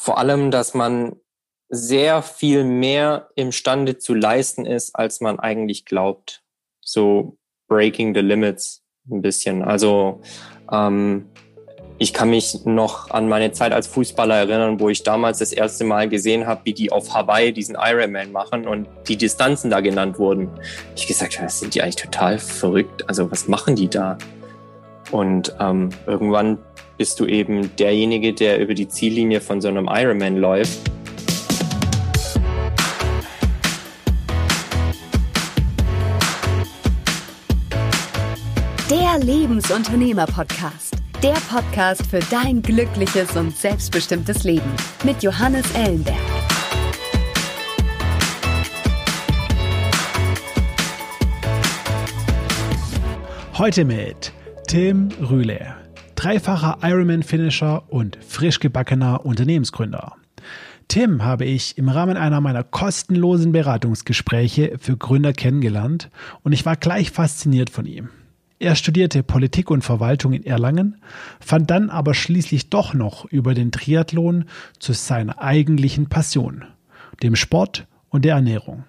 vor allem, dass man sehr viel mehr imstande zu leisten ist, als man eigentlich glaubt. So breaking the limits ein bisschen. Also ich kann mich noch an meine Zeit als Fußballer erinnern, wo ich damals das erste Mal gesehen habe, wie die auf Hawaii diesen Ironman machen und die Distanzen da genannt wurden. Ich gesagt habe, das sind die eigentlich total verrückt. Also was machen die da? Und irgendwann bist du eben derjenige, der über die Ziellinie von so einem Ironman läuft. Der Lebensunternehmer-Podcast. Der Podcast für dein glückliches und selbstbestimmtes Leben mit Johannes Ellenberg. Heute mit Tim Rühle, dreifacher Ironman-Finisher und frisch gebackener Unternehmensgründer. Tim habe ich im Rahmen einer meiner kostenlosen Beratungsgespräche für Gründer kennengelernt und ich war gleich fasziniert von ihm. Er studierte Politik und Verwaltung in Erlangen, fand dann aber schließlich doch noch über den Triathlon zu seiner eigentlichen Passion, dem Sport und der Ernährung.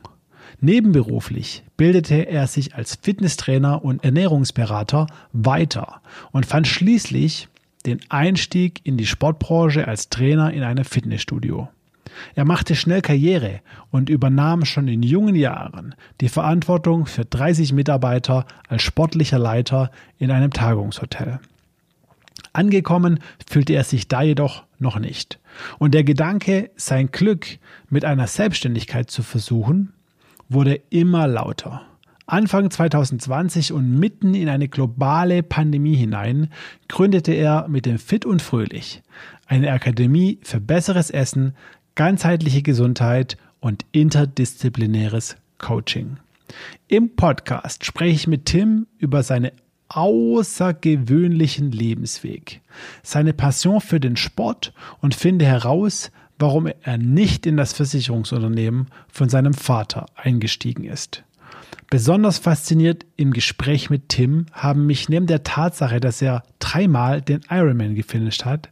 Nebenberuflich bildete er sich als Fitnesstrainer und Ernährungsberater weiter und fand schließlich den Einstieg in die Sportbranche als Trainer in einem Fitnessstudio. Er machte schnell Karriere und übernahm schon in jungen Jahren die Verantwortung für 30 Mitarbeiter als sportlicher Leiter in einem Tagungshotel. Angekommen fühlte er sich da jedoch noch nicht. Und der Gedanke, sein Glück mit einer Selbstständigkeit zu versuchen, wurde immer lauter. Anfang 2020 und mitten in eine globale Pandemie hinein gründete er mit dem Fit und Fröhlich eine Akademie für besseres Essen, ganzheitliche Gesundheit und interdisziplinäres Coaching. Im Podcast spreche ich mit Tim über seinen außergewöhnlichen Lebensweg, seine Passion für den Sport und finde heraus, warum er nicht in das Versicherungsunternehmen von seinem Vater eingestiegen ist. Besonders fasziniert im Gespräch mit Tim haben mich neben der Tatsache, dass er dreimal den Ironman gefinisht hat,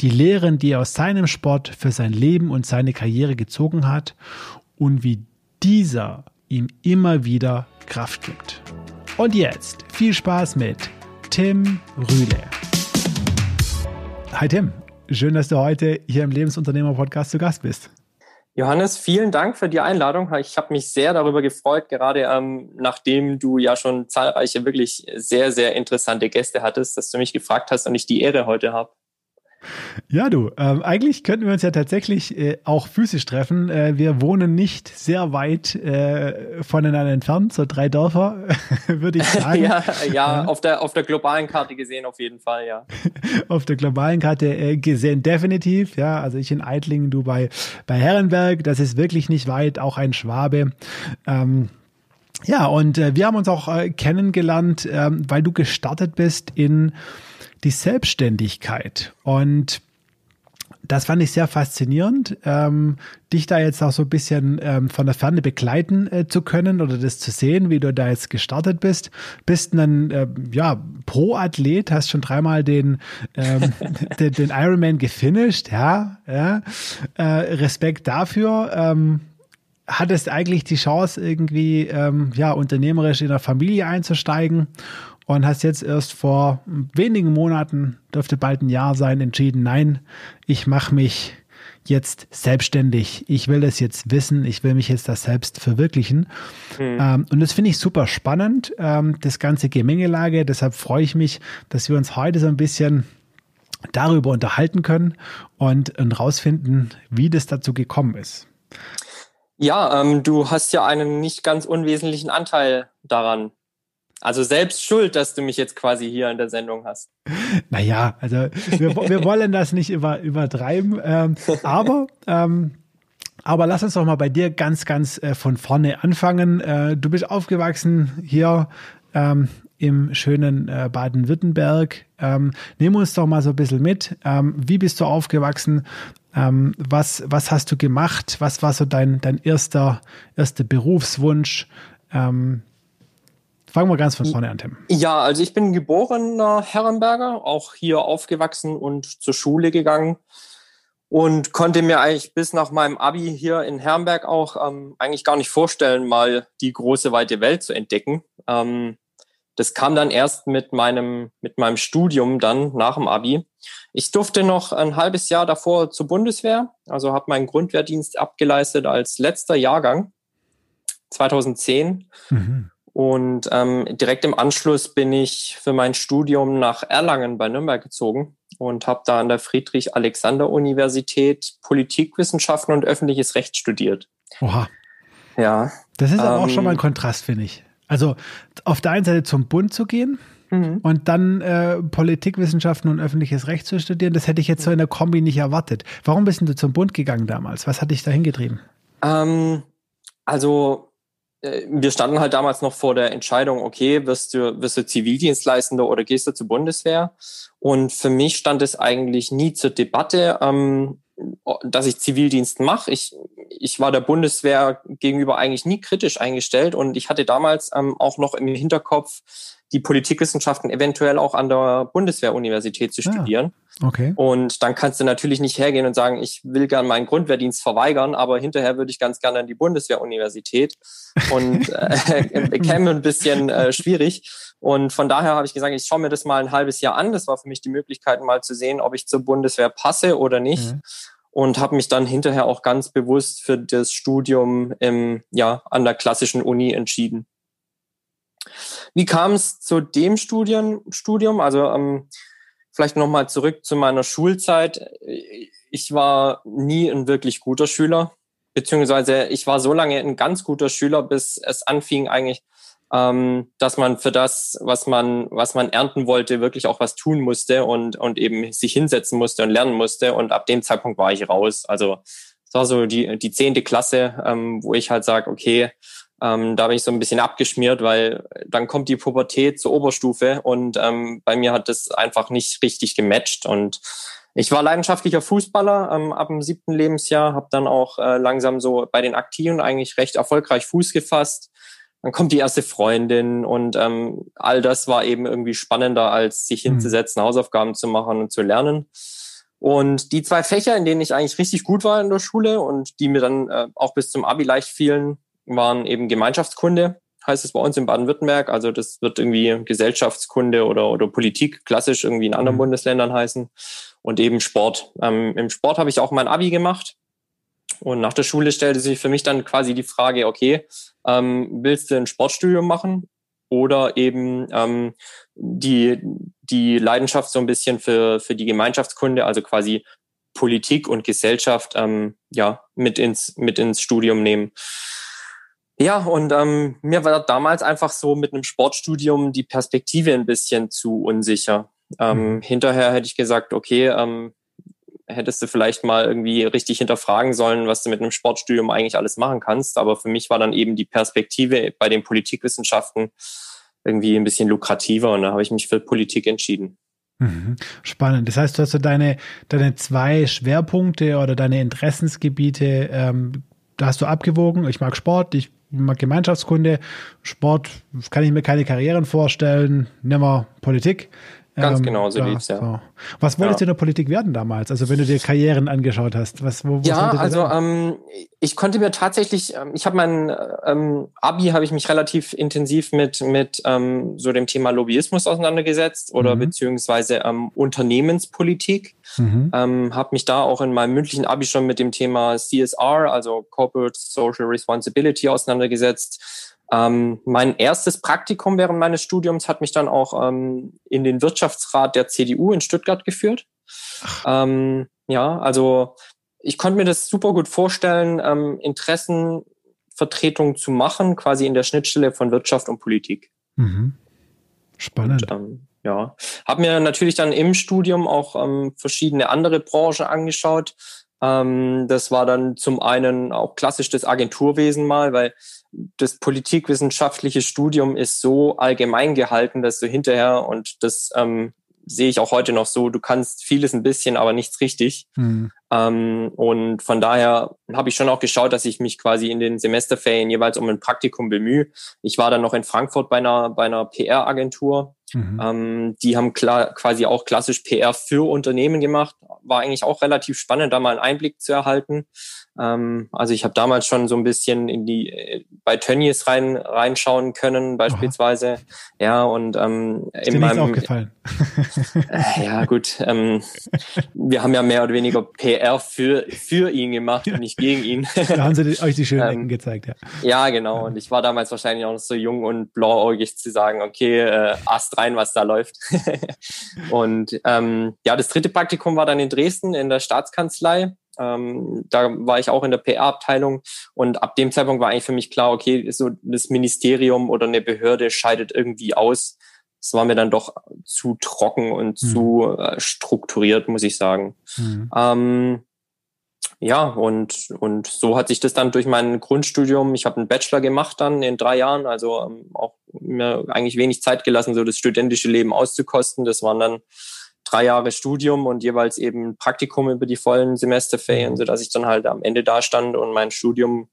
die Lehren, die er aus seinem Sport für sein Leben und seine Karriere gezogen hat und wie dieser ihm immer wieder Kraft gibt. Und jetzt viel Spaß mit Tim Rühle. Hi Tim, schön, dass du heute hier im Lebensunternehmer-Podcast zu Gast bist. Johannes, vielen Dank für die Einladung. Ich habe mich sehr darüber gefreut, gerade nachdem du ja schon zahlreiche, wirklich sehr, sehr interessante Gäste hattest, dass du mich gefragt hast und ich die Ehre heute habe. Ja, du, eigentlich könnten wir uns ja tatsächlich auch physisch treffen. Wir wohnen nicht sehr weit voneinander entfernt, so 3 Dörfer, würde ich sagen. Ja. Auf der globalen Karte gesehen auf jeden Fall, ja. Auf der globalen Karte gesehen definitiv, ja. Also ich in Eidlingen, du bei Herrenberg, das ist wirklich nicht weit, auch ein Schwabe. Ja, und wir haben uns auch kennengelernt, weil du gestartet bist in die Selbstständigkeit und das fand ich sehr faszinierend, dich da jetzt auch so ein bisschen von der Ferne begleiten zu können oder das zu sehen, wie du da jetzt gestartet bist. Bist ein Pro-Athlet, hast schon dreimal den Ironman gefinisht, ja. Respekt dafür. Hattest eigentlich die Chance irgendwie unternehmerisch in der Familie einzusteigen. Und hast jetzt erst vor wenigen Monaten, dürfte bald ein Jahr sein, entschieden, nein, ich mache mich jetzt selbstständig. Ich will das jetzt wissen, ich will mich jetzt das selbst verwirklichen. Und das finde ich super spannend, das ganze Gemengelage. Deshalb freue ich mich, dass wir uns heute so ein bisschen darüber unterhalten können und rausfinden, wie das dazu gekommen ist. Ja, du hast ja einen nicht ganz unwesentlichen Anteil daran. Also selbst schuld, dass du mich jetzt quasi hier in der Sendung hast. Naja, also wir wollen das nicht übertreiben. Aber lass uns doch mal bei dir ganz, ganz von vorne anfangen. Du bist aufgewachsen hier im schönen Baden-Württemberg. Nimm uns doch mal so ein bisschen mit. Wie bist du aufgewachsen? Was hast du gemacht? Was war so dein erster Berufswunsch? Fangen wir ganz von vorne an, Tim. Ja, also ich bin geborener Herrenberger, auch hier aufgewachsen und zur Schule gegangen und konnte mir eigentlich bis nach meinem Abi hier in Herrenberg auch eigentlich gar nicht vorstellen, mal die große, weite Welt zu entdecken. Das kam dann erst mit meinem Studium dann nach dem Abi. Ich durfte noch ein halbes Jahr davor zur Bundeswehr, also habe meinen Grundwehrdienst abgeleistet als letzter Jahrgang 2010. Mhm. Und direkt im Anschluss bin ich für mein Studium nach Erlangen bei Nürnberg gezogen und habe da an der Friedrich-Alexander-Universität Politikwissenschaften und öffentliches Recht studiert. Oha. Ja. Das ist aber auch schon mal ein Kontrast, finde ich. Also auf der einen Seite zum Bund zu gehen und dann Politikwissenschaften und öffentliches Recht zu studieren, das hätte ich jetzt so in der Kombi nicht erwartet. Warum bist du zum Bund gegangen damals? Was hat dich da hingetrieben? Wir standen halt damals noch vor der Entscheidung, okay, wirst du Zivildienstleistender oder gehst du zur Bundeswehr? Und für mich stand es eigentlich nie zur Debatte, dass ich Zivildienst mache. Ich war der Bundeswehr gegenüber eigentlich nie kritisch eingestellt und ich hatte damals auch noch im Hinterkopf, die Politikwissenschaften eventuell auch an der Bundeswehruniversität zu studieren. Okay. Und dann kannst du natürlich nicht hergehen und sagen, ich will gern meinen Grundwehrdienst verweigern, aber hinterher würde ich ganz gerne an die Bundeswehruniversität und käme ein bisschen schwierig. Und von daher habe ich gesagt, ich schaue mir das mal ein halbes Jahr an. Das war für mich die Möglichkeit, mal zu sehen, ob ich zur Bundeswehr passe oder nicht. Mhm. Und habe mich dann hinterher auch ganz bewusst für das Studium an der klassischen Uni entschieden. Wie kam es zu dem Studium? Also vielleicht nochmal zurück zu meiner Schulzeit. Ich war nie ein wirklich guter Schüler, beziehungsweise ich war so lange ein ganz guter Schüler, bis es anfing eigentlich, dass man für das, was man ernten wollte, wirklich auch was tun musste und eben sich hinsetzen musste und lernen musste. Und ab dem Zeitpunkt war ich raus. Also es war so die 10. Klasse, wo ich halt sage, okay, da bin ich so ein bisschen abgeschmiert, weil dann kommt die Pubertät zur Oberstufe und bei mir hat das einfach nicht richtig gematcht. Und ich war leidenschaftlicher Fußballer ab dem 7. Lebensjahr, habe dann auch langsam so bei den Aktiven eigentlich recht erfolgreich Fuß gefasst. Dann kommt die erste Freundin und all das war eben irgendwie spannender, als sich hinzusetzen, Hausaufgaben zu machen und zu lernen. Und die 2 Fächer, in denen ich eigentlich richtig gut war in der Schule und die mir dann auch bis zum Abi leicht fielen, waren eben Gemeinschaftskunde, heißt es bei uns in Baden-Württemberg. Also das wird irgendwie Gesellschaftskunde oder Politik klassisch irgendwie in anderen Bundesländern heißen. Und eben Sport. Im Sport habe ich auch mein Abi gemacht. Und nach der Schule stellte sich für mich dann quasi die Frage, okay, willst du ein Sportstudium machen? Oder eben die Leidenschaft so ein bisschen für die Gemeinschaftskunde, also quasi Politik und Gesellschaft mit ins Studium nehmen. Ja, und mir war damals einfach so mit einem Sportstudium die Perspektive ein bisschen zu unsicher. Hinterher hätte ich gesagt, okay, hättest du vielleicht mal irgendwie richtig hinterfragen sollen, was du mit einem Sportstudium eigentlich alles machen kannst. Aber für mich war dann eben die Perspektive bei den Politikwissenschaften irgendwie ein bisschen lukrativer und da habe ich mich für Politik entschieden. Spannend. Das heißt, du hast so deine 2 Schwerpunkte oder deine Interessensgebiete, da hast du abgewogen, ich mag Sport, ich mag Gemeinschaftskunde, Sport kann ich mir keine Karrieren vorstellen, nimm mal Politik. Ganz genau, so lieb's, ja. So. Was wolltest du in der Politik werden damals? Also wenn du dir Karrieren angeschaut hast, ich konnte mir tatsächlich, ich habe mein Abi, habe ich mich relativ intensiv mit so dem Thema Lobbyismus auseinandergesetzt oder beziehungsweise Unternehmenspolitik. Habe mich da auch in meinem mündlichen Abi schon mit dem Thema CSR, also Corporate Social Responsibility, auseinandergesetzt. Mein erstes Praktikum während meines Studiums hat mich dann auch in den Wirtschaftsrat der CDU in Stuttgart geführt. Also ich konnte mir das super gut vorstellen, Interessenvertretung zu machen, quasi in der Schnittstelle von Wirtschaft und Politik. Spannend. Und, habe mir natürlich dann im Studium auch verschiedene andere Branchen angeschaut. Das war dann zum einen auch klassisch das Agenturwesen mal, weil das politikwissenschaftliche Studium ist so allgemein gehalten, dass du hinterher, und das sehe ich auch heute noch so, du kannst vieles ein bisschen, aber nichts richtig. Und von daher habe ich schon auch geschaut, dass ich mich quasi in den Semesterferien jeweils um ein Praktikum bemühe. Ich war dann noch in Frankfurt bei einer PR-Agentur Mhm. Die haben quasi auch klassisch PR für Unternehmen gemacht. War eigentlich auch relativ spannend, da mal einen Einblick zu erhalten. Also ich habe damals schon so ein bisschen bei Tönnies reinschauen können beispielsweise. Oha. Ja, und ist dir nichts aufgefallen? Ja gut, wir haben ja mehr oder weniger PR für ihn gemacht und nicht gegen ihn. Da haben sie euch die schönen Ecken gezeigt, ja. Ja, genau. Und ich war damals wahrscheinlich auch noch so jung und blauäugig zu sagen, okay, Ast rein, was da läuft. Und ja, das dritte Praktikum war dann in Dresden in der Staatskanzlei. Da war ich auch in der PR-Abteilung und ab dem Zeitpunkt war eigentlich für mich klar, okay, so das Ministerium oder eine Behörde scheidet irgendwie aus. Das war mir dann doch zu trocken und zu strukturiert, muss ich sagen. Mhm. Ja, und so hat sich das dann durch mein Grundstudium, ich habe einen Bachelor gemacht dann in 3 Jahren, also auch mir eigentlich wenig Zeit gelassen, so das studentische Leben auszukosten. Das waren dann 3 Jahre Studium und jeweils eben Praktikum über die vollen Semesterferien, sodass ich dann halt am Ende da stand und mein Studium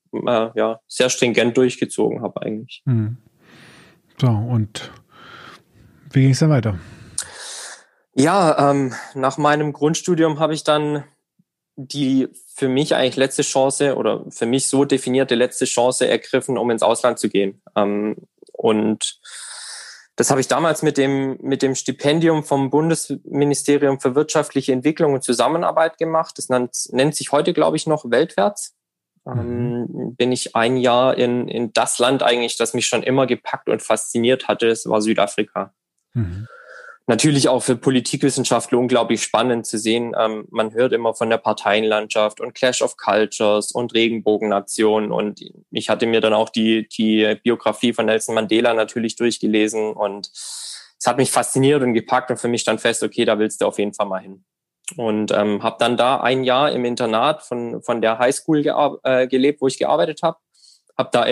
sehr stringent durchgezogen habe eigentlich. Mhm. So, und wie ging es dann weiter? Ja, nach meinem Grundstudium habe ich dann die für mich eigentlich letzte Chance oder für mich so definierte letzte Chance ergriffen, um ins Ausland zu gehen. Und das habe ich damals mit dem Stipendium vom Bundesministerium für wirtschaftliche Entwicklung und Zusammenarbeit gemacht. Das nennt sich heute, glaube ich, noch Weltwärts. Bin ich ein Jahr in das Land eigentlich, das mich schon immer gepackt und fasziniert hatte. Das war Südafrika. Mhm. Natürlich auch für Politikwissenschaftler unglaublich spannend zu sehen. Man hört immer von der Parteienlandschaft und Clash of Cultures und Regenbogennationen. Und ich hatte mir dann auch die Biografie von Nelson Mandela natürlich durchgelesen. Und es hat mich fasziniert und gepackt und für mich stand fest, okay, da willst du auf jeden Fall mal hin. Und habe dann da ein Jahr im Internat von der Highschool gelebt, wo ich gearbeitet habe. Habe da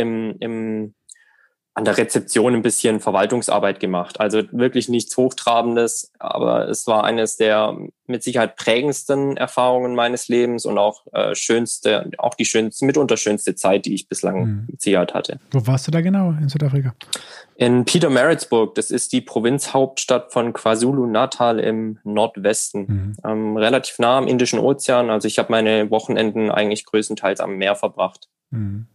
an der Rezeption ein bisschen Verwaltungsarbeit gemacht. Also wirklich nichts Hochtrabendes, aber es war eines der mit Sicherheit prägendsten Erfahrungen meines Lebens und auch mitunter schönste Zeit, die ich bislang mit Sicherheit hatte. Wo warst du da genau in Südafrika? In Pietermaritzburg. Das ist die Provinzhauptstadt von KwaZulu-Natal im Nordwesten. Mhm. Relativ nah am Indischen Ozean. Also ich habe meine Wochenenden eigentlich größtenteils am Meer verbracht. Mhm.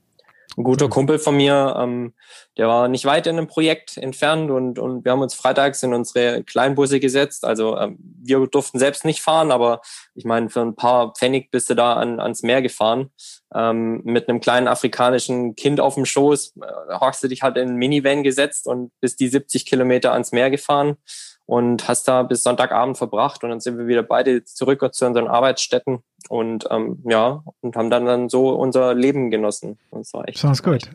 Ein guter Kumpel von mir, der war nicht weit in einem Projekt entfernt und wir haben uns freitags in unsere Kleinbusse gesetzt. Also wir durften selbst nicht fahren, aber ich meine, für ein paar Pfennig bist du da ans Meer gefahren. Mit einem kleinen afrikanischen Kind auf dem Schoß hast du dich halt in einen Minivan gesetzt und bist die 70 Kilometer ans Meer gefahren und hast da bis Sonntagabend verbracht. Und dann sind wir wieder beide zurück zu unseren Arbeitsstätten. Und und haben dann so unser Leben genossen. Und zwar echt Sounds good.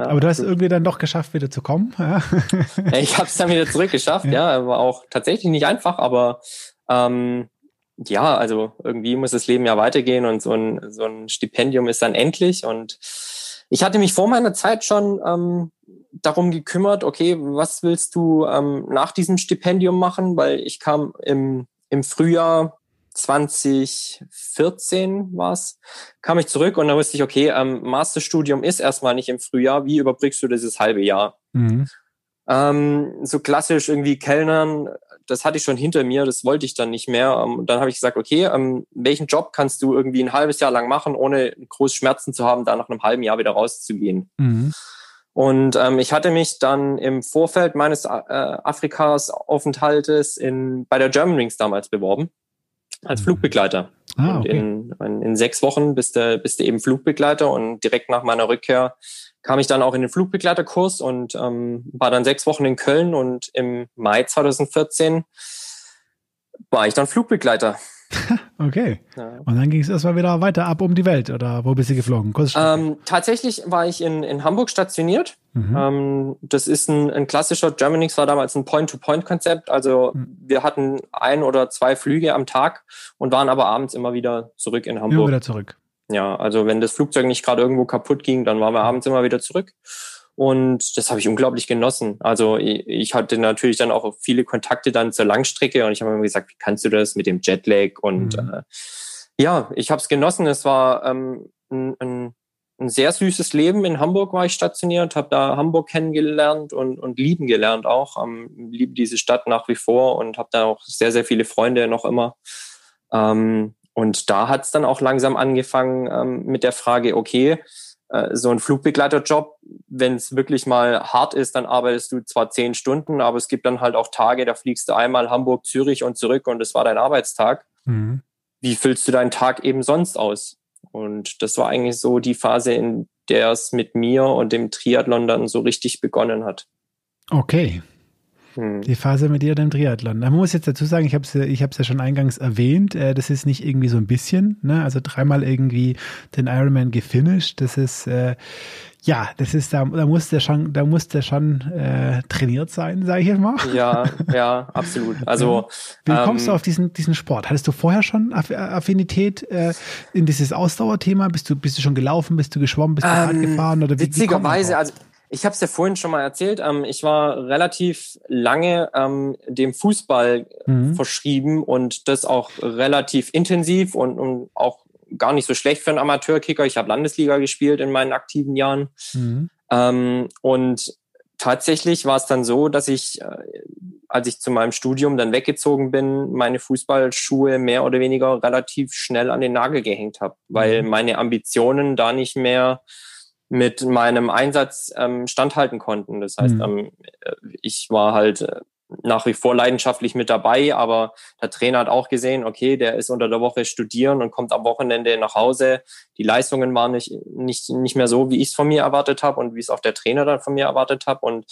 Aber du hast irgendwie dann doch geschafft, wieder zu kommen. Ja. Ich habe es dann wieder zurückgeschafft, ja. War auch tatsächlich nicht einfach, aber also irgendwie muss das Leben ja weitergehen und so ein Stipendium ist dann endlich. Und ich hatte mich vor meiner Zeit schon darum gekümmert, okay, was willst du nach diesem Stipendium machen? Weil ich kam im Frühjahr 2014 kam ich zurück und dann wusste ich, okay, Masterstudium ist erstmal nicht im Frühjahr, wie überbrückst du dieses halbe Jahr? Mhm. So klassisch irgendwie Kellnern, das hatte ich schon hinter mir, das wollte ich dann nicht mehr. Dann habe ich gesagt, okay, welchen Job kannst du irgendwie ein halbes Jahr lang machen, ohne groß Schmerzen zu haben, da nach einem halben Jahr wieder rauszugehen? Mhm. Und ich hatte mich dann im Vorfeld meines Afrikas-Aufenthaltes bei der Germanwings damals beworben. Als Flugbegleiter. Ah, okay. In 6 Wochen bist du eben Flugbegleiter und direkt nach meiner Rückkehr kam ich dann auch in den Flugbegleiterkurs und war dann 6 Wochen in Köln und im Mai 2014 war ich dann Flugbegleiter. Okay. Ja. Und dann ging es erstmal wieder weiter ab um die Welt oder wo bist du geflogen? Tatsächlich war ich in Hamburg stationiert. Mhm. Das ist ein klassischer, Germanwings war damals ein Point-to-Point-Konzept. Also wir hatten 1 oder 2 Flüge am Tag und waren aber abends immer wieder zurück in Hamburg. Immer wieder zurück. Ja, also wenn das Flugzeug nicht gerade irgendwo kaputt ging, dann waren wir abends immer wieder zurück. Und das habe ich unglaublich genossen. Also ich hatte natürlich dann auch viele Kontakte dann zur Langstrecke und ich habe immer gesagt, wie kannst du das mit dem Jetlag? Und ich habe es genossen. Es war ein ein sehr süßes Leben. In Hamburg war ich stationiert, habe da Hamburg kennengelernt und lieben gelernt auch. Liebe diese Stadt nach wie vor und habe da auch sehr, sehr viele Freunde noch immer. Und da hat es dann auch langsam angefangen mit der Frage, okay, so ein Flugbegleiterjob, wenn es wirklich mal hart ist, dann arbeitest du zwar 10 Stunden, aber es gibt dann halt auch Tage, da fliegst du einmal Hamburg, Zürich und zurück und das war dein Arbeitstag. Mhm. Wie füllst du deinen Tag eben sonst aus? Und das war eigentlich so die Phase, in der es mit mir und dem Triathlon dann so richtig begonnen hat. Okay. Die Phase mit dir und dem Triathlon. Man muss jetzt dazu sagen, ich hab's ja schon eingangs erwähnt, das ist nicht irgendwie so ein bisschen, ne? Also 3-mal irgendwie den Ironman gefinisht, das ist, da muss der schon trainiert sein, sage ich jetzt mal. Ja, absolut. Also wie kommst du auf diesen Sport? Hattest du vorher schon Affinität in dieses Ausdauerthema? Bist du schon gelaufen? Bist du geschwommen? Bist du Rad gefahren? Oder wie, witzigerweise, also ich habe es ja vorhin schon mal erzählt, ich war relativ lange dem Fußball verschrieben und das auch relativ intensiv und auch gar nicht so schlecht für einen Amateurkicker. Ich habe Landesliga gespielt in meinen aktiven Jahren. Und tatsächlich war es dann so, dass ich, als ich zu meinem Studium dann weggezogen bin, meine Fußballschuhe mehr oder weniger relativ schnell an den Nagel gehängt habe, weil meine Ambitionen da nicht mehr mit meinem Einsatz standhalten konnten. Das heißt, ich war halt nach wie vor leidenschaftlich mit dabei, aber der Trainer hat auch gesehen, okay, der ist unter der Woche studieren und kommt am Wochenende nach Hause. Die Leistungen waren nicht mehr so, wie ich es von mir erwartet habe und wie es auch der Trainer dann von mir erwartet hat. Und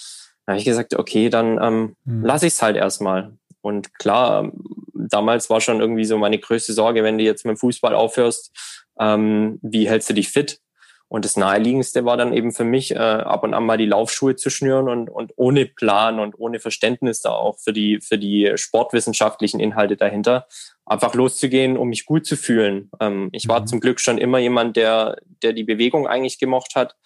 da habe ich gesagt, okay, dann lasse ich es halt erstmal. Und klar, damals war schon irgendwie so meine größte Sorge, wenn du jetzt mit dem Fußball aufhörst, wie hältst du dich fit? Und das Naheliegendste war dann eben für mich, ab und an mal die Laufschuhe zu schnüren und ohne Plan und ohne Verständnis da auch für die sportwissenschaftlichen Inhalte dahinter, einfach loszugehen, um mich gut zu fühlen. Ich war zum Glück schon immer jemand, der die Bewegung eigentlich gemocht hat.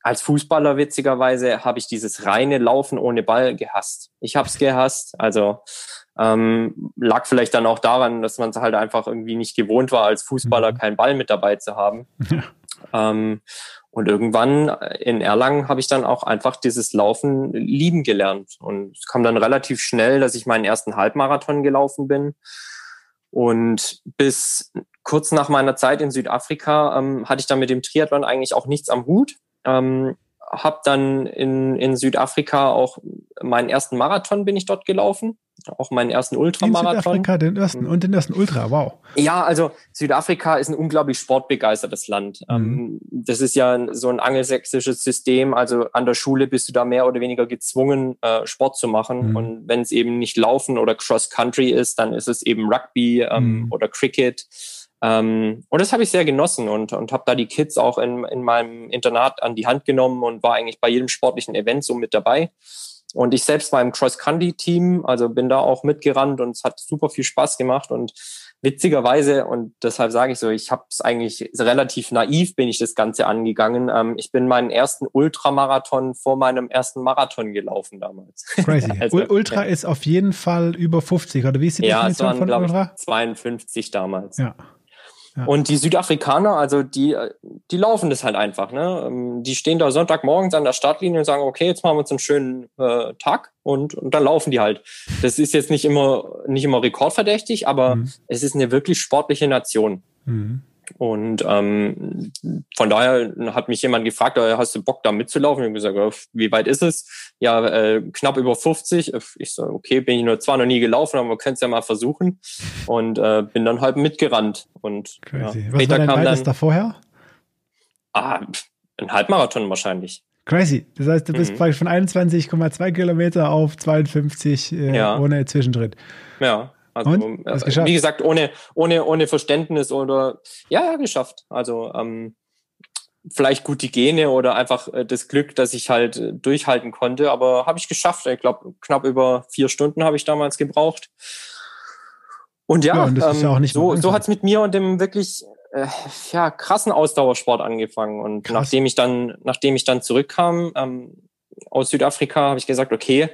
Als Fußballer witzigerweise habe ich dieses reine Laufen ohne Ball gehasst. Ich habe es gehasst, also lag vielleicht dann auch daran, dass man es halt einfach irgendwie nicht gewohnt war, als Fußballer keinen Ball mit dabei zu haben. Ja. Und irgendwann in Erlangen habe ich dann auch einfach dieses Laufen lieben gelernt. Und es kam dann relativ schnell, dass ich meinen ersten Halbmarathon gelaufen bin. Und bis kurz nach meiner Zeit in Südafrika hatte ich dann mit dem Triathlon eigentlich auch nichts am Hut. Habe dann in Südafrika auch meinen ersten Marathon bin ich dort gelaufen. Auch meinen ersten Ultramarathon. In Südafrika, den ersten Ultra, wow. Ja, also Südafrika ist ein unglaublich sportbegeistertes Land. Das ist ja so ein angelsächsisches System, also an der Schule bist du da mehr oder weniger gezwungen, Sport zu machen. Und wenn es eben nicht Laufen oder Cross-Country ist, dann ist es eben Rugby oder Cricket. Und das habe ich sehr genossen und habe da die Kids auch in meinem Internat an die Hand genommen und war eigentlich bei jedem sportlichen Event so mit dabei. Und ich selbst war im Cross-Country-Team, also bin da auch mitgerannt und es hat super viel Spaß gemacht. Und witzigerweise, und deshalb sage ich so, ich habe es eigentlich relativ naiv, bin ich das Ganze angegangen. Ich bin meinen ersten Ultramarathon vor meinem ersten Marathon gelaufen damals. Crazy. Also, Ultra ist auf jeden Fall über 50, oder wie ist die Definition von Ultra? Ja, es waren, glaube ich, 52 damals. Ja. Ja. Und die Südafrikaner, also die laufen das halt einfach, ne? Die stehen da Sonntagmorgens an der Startlinie und sagen, okay, jetzt machen wir uns einen schönen Tag und dann laufen die halt. Das ist jetzt nicht immer rekordverdächtig, aber es ist eine wirklich sportliche Nation. Und von daher hat mich jemand gefragt, hast du Bock da mitzulaufen? Ich habe gesagt, wie weit ist es? Ja, knapp über 50. Ich so, okay, bin ich zwar noch nie gelaufen, aber wir können es ja mal versuchen. Und bin dann halt mitgerannt. Und crazy. Ja, was war dein Weitest da vorher? Ein Halbmarathon wahrscheinlich. Crazy. Das heißt, du bist praktisch von 21,2 Kilometer auf 52 ohne Zwischentritt. Ja. Also, wie gesagt, ohne Verständnis oder, ja, geschafft. Also, vielleicht gut die Gene oder einfach das Glück, dass ich halt durchhalten konnte, aber habe ich geschafft. Ich glaube, knapp über 4 Stunden habe ich damals gebraucht. Und ja, und das ist ja auch nicht so hat es mit mir und dem wirklich krassen Ausdauersport angefangen. Und krass. Nachdem ich dann zurückkam aus Südafrika, habe ich gesagt, okay,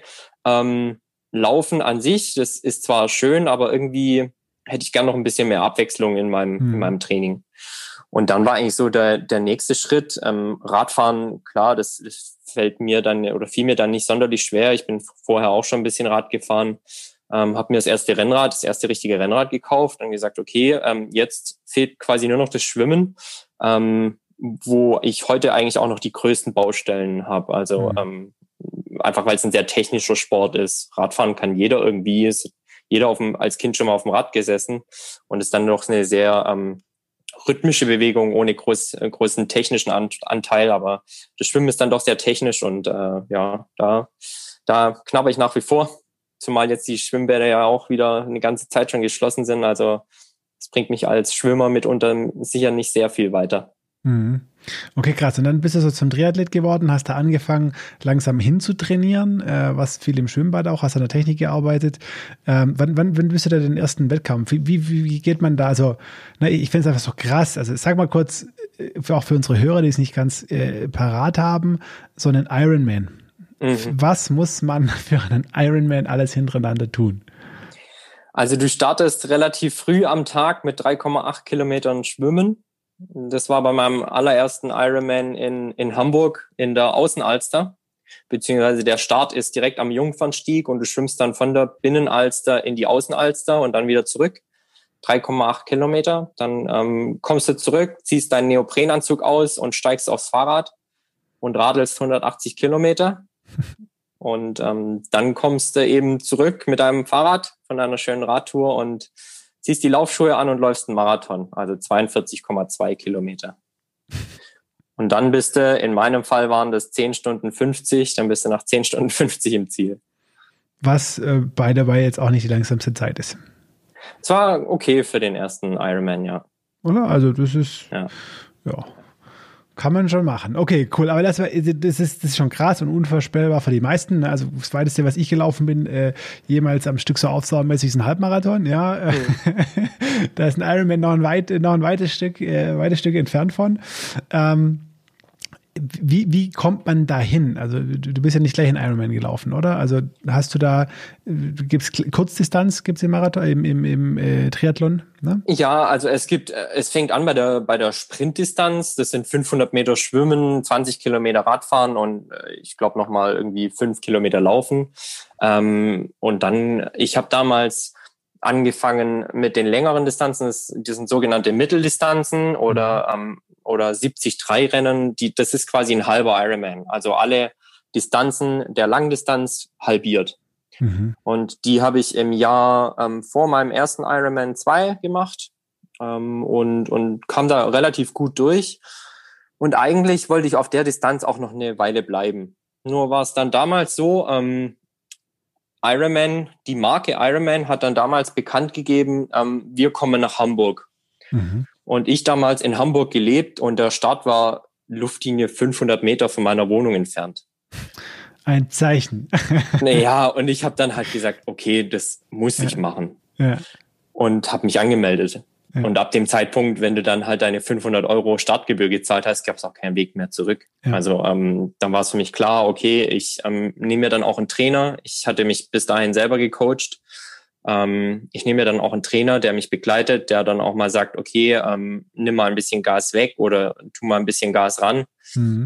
Laufen an sich, das ist zwar schön, aber irgendwie hätte ich gern noch ein bisschen mehr Abwechslung in meinem Training. Und dann war eigentlich so der nächste Schritt, Radfahren, klar, das fällt mir dann oder fiel mir dann nicht sonderlich schwer. Ich bin vorher auch schon ein bisschen Rad gefahren, habe mir das erste richtige Rennrad gekauft und gesagt, okay, jetzt fehlt quasi nur noch das Schwimmen, wo ich heute eigentlich auch noch die größten Baustellen habe. Also einfach, weil es ein sehr technischer Sport ist. Radfahren kann jeder irgendwie, ist jeder als Kind schon mal auf dem Rad gesessen und ist dann noch eine sehr rhythmische Bewegung ohne großen technischen Anteil, aber das Schwimmen ist dann doch sehr technisch und da knabber ich nach wie vor, zumal jetzt die Schwimmbäder ja auch wieder eine ganze Zeit schon geschlossen sind, also das bringt mich als Schwimmer mitunter sicher nicht sehr viel weiter. Okay, krass. Und dann bist du so zum Triathlet geworden, hast da angefangen, langsam hinzutrainieren, was viel im Schwimmbad auch, hast an der Technik gearbeitet. Wann bist du da den ersten Wettkampf? Wie geht man da? Also, ich finde es einfach so krass. Also sag mal kurz, auch für unsere Hörer, die es nicht ganz parat haben, so einen Ironman. Was muss man für einen Ironman alles hintereinander tun? Also du startest relativ früh am Tag mit 3,8 Kilometern Schwimmen. Das war bei meinem allerersten Ironman in Hamburg in der Außenalster, beziehungsweise der Start ist direkt am Jungfernstieg und du schwimmst dann von der Binnenalster in die Außenalster und dann wieder zurück, 3,8 Kilometer. Dann kommst du zurück, ziehst deinen Neoprenanzug aus und steigst aufs Fahrrad und radelst 180 Kilometer. Und dann kommst du eben zurück mit deinem Fahrrad von deiner schönen Radtour und ziehst die Laufschuhe an und läufst einen Marathon, also 42,2 Kilometer. Und dann bist du, in meinem Fall waren das 10 Stunden 50, dann bist du nach 10 Stunden 50 im Ziel. Was dabei jetzt auch nicht die langsamste Zeit ist. Es war okay für den ersten Ironman, ja. Oder? Also das ist, ja. Kann man schon machen. Okay, cool. Aber das ist schon krass und unvorstellbar für die meisten. Also das Weiteste, was ich gelaufen bin, jemals am Stück so aufsauermäßig, ist ein Halbmarathon. Ja, cool. Da ist ein Ironman noch ein weites Stück entfernt von. Wie kommt man da hin? Also du bist ja nicht gleich in Ironman gelaufen, oder? Also hast du da, gibt's Kurzdistanz im Marathon, im Triathlon? Ne? Ja, also es fängt an bei der Sprintdistanz. Das sind 500 Meter Schwimmen, 20 Kilometer Radfahren und ich glaube nochmal irgendwie 5 Kilometer Laufen. Und dann, ich habe damals angefangen mit den längeren Distanzen, das sind sogenannte Mitteldistanzen oder 70-3 Rennen, das ist quasi ein halber Ironman. Also alle Distanzen der Langdistanz halbiert. Und die habe ich im Jahr vor meinem ersten Ironman 2 gemacht und kam da relativ gut durch. Und eigentlich wollte ich auf der Distanz auch noch eine Weile bleiben. Nur war es dann damals so, Ironman, die Marke Ironman hat dann damals bekannt gegeben, wir kommen nach Hamburg. Und ich damals in Hamburg gelebt und der Start war Luftlinie 500 Meter von meiner Wohnung entfernt. Ein Zeichen. Naja, und ich habe dann halt gesagt, okay, das muss ich machen. Ja. Und habe mich angemeldet. Ja. Und ab dem Zeitpunkt, wenn du dann halt deine 500 € Startgebühr gezahlt hast, gab es auch keinen Weg mehr zurück. Ja. Also dann war es für mich klar, okay, ich nehme mir dann auch einen Trainer. Ich hatte mich bis dahin selber gecoacht. Ich nehme mir dann auch einen Trainer, der mich begleitet, der dann auch mal sagt, okay, nimm mal ein bisschen Gas weg oder tu mal ein bisschen Gas ran.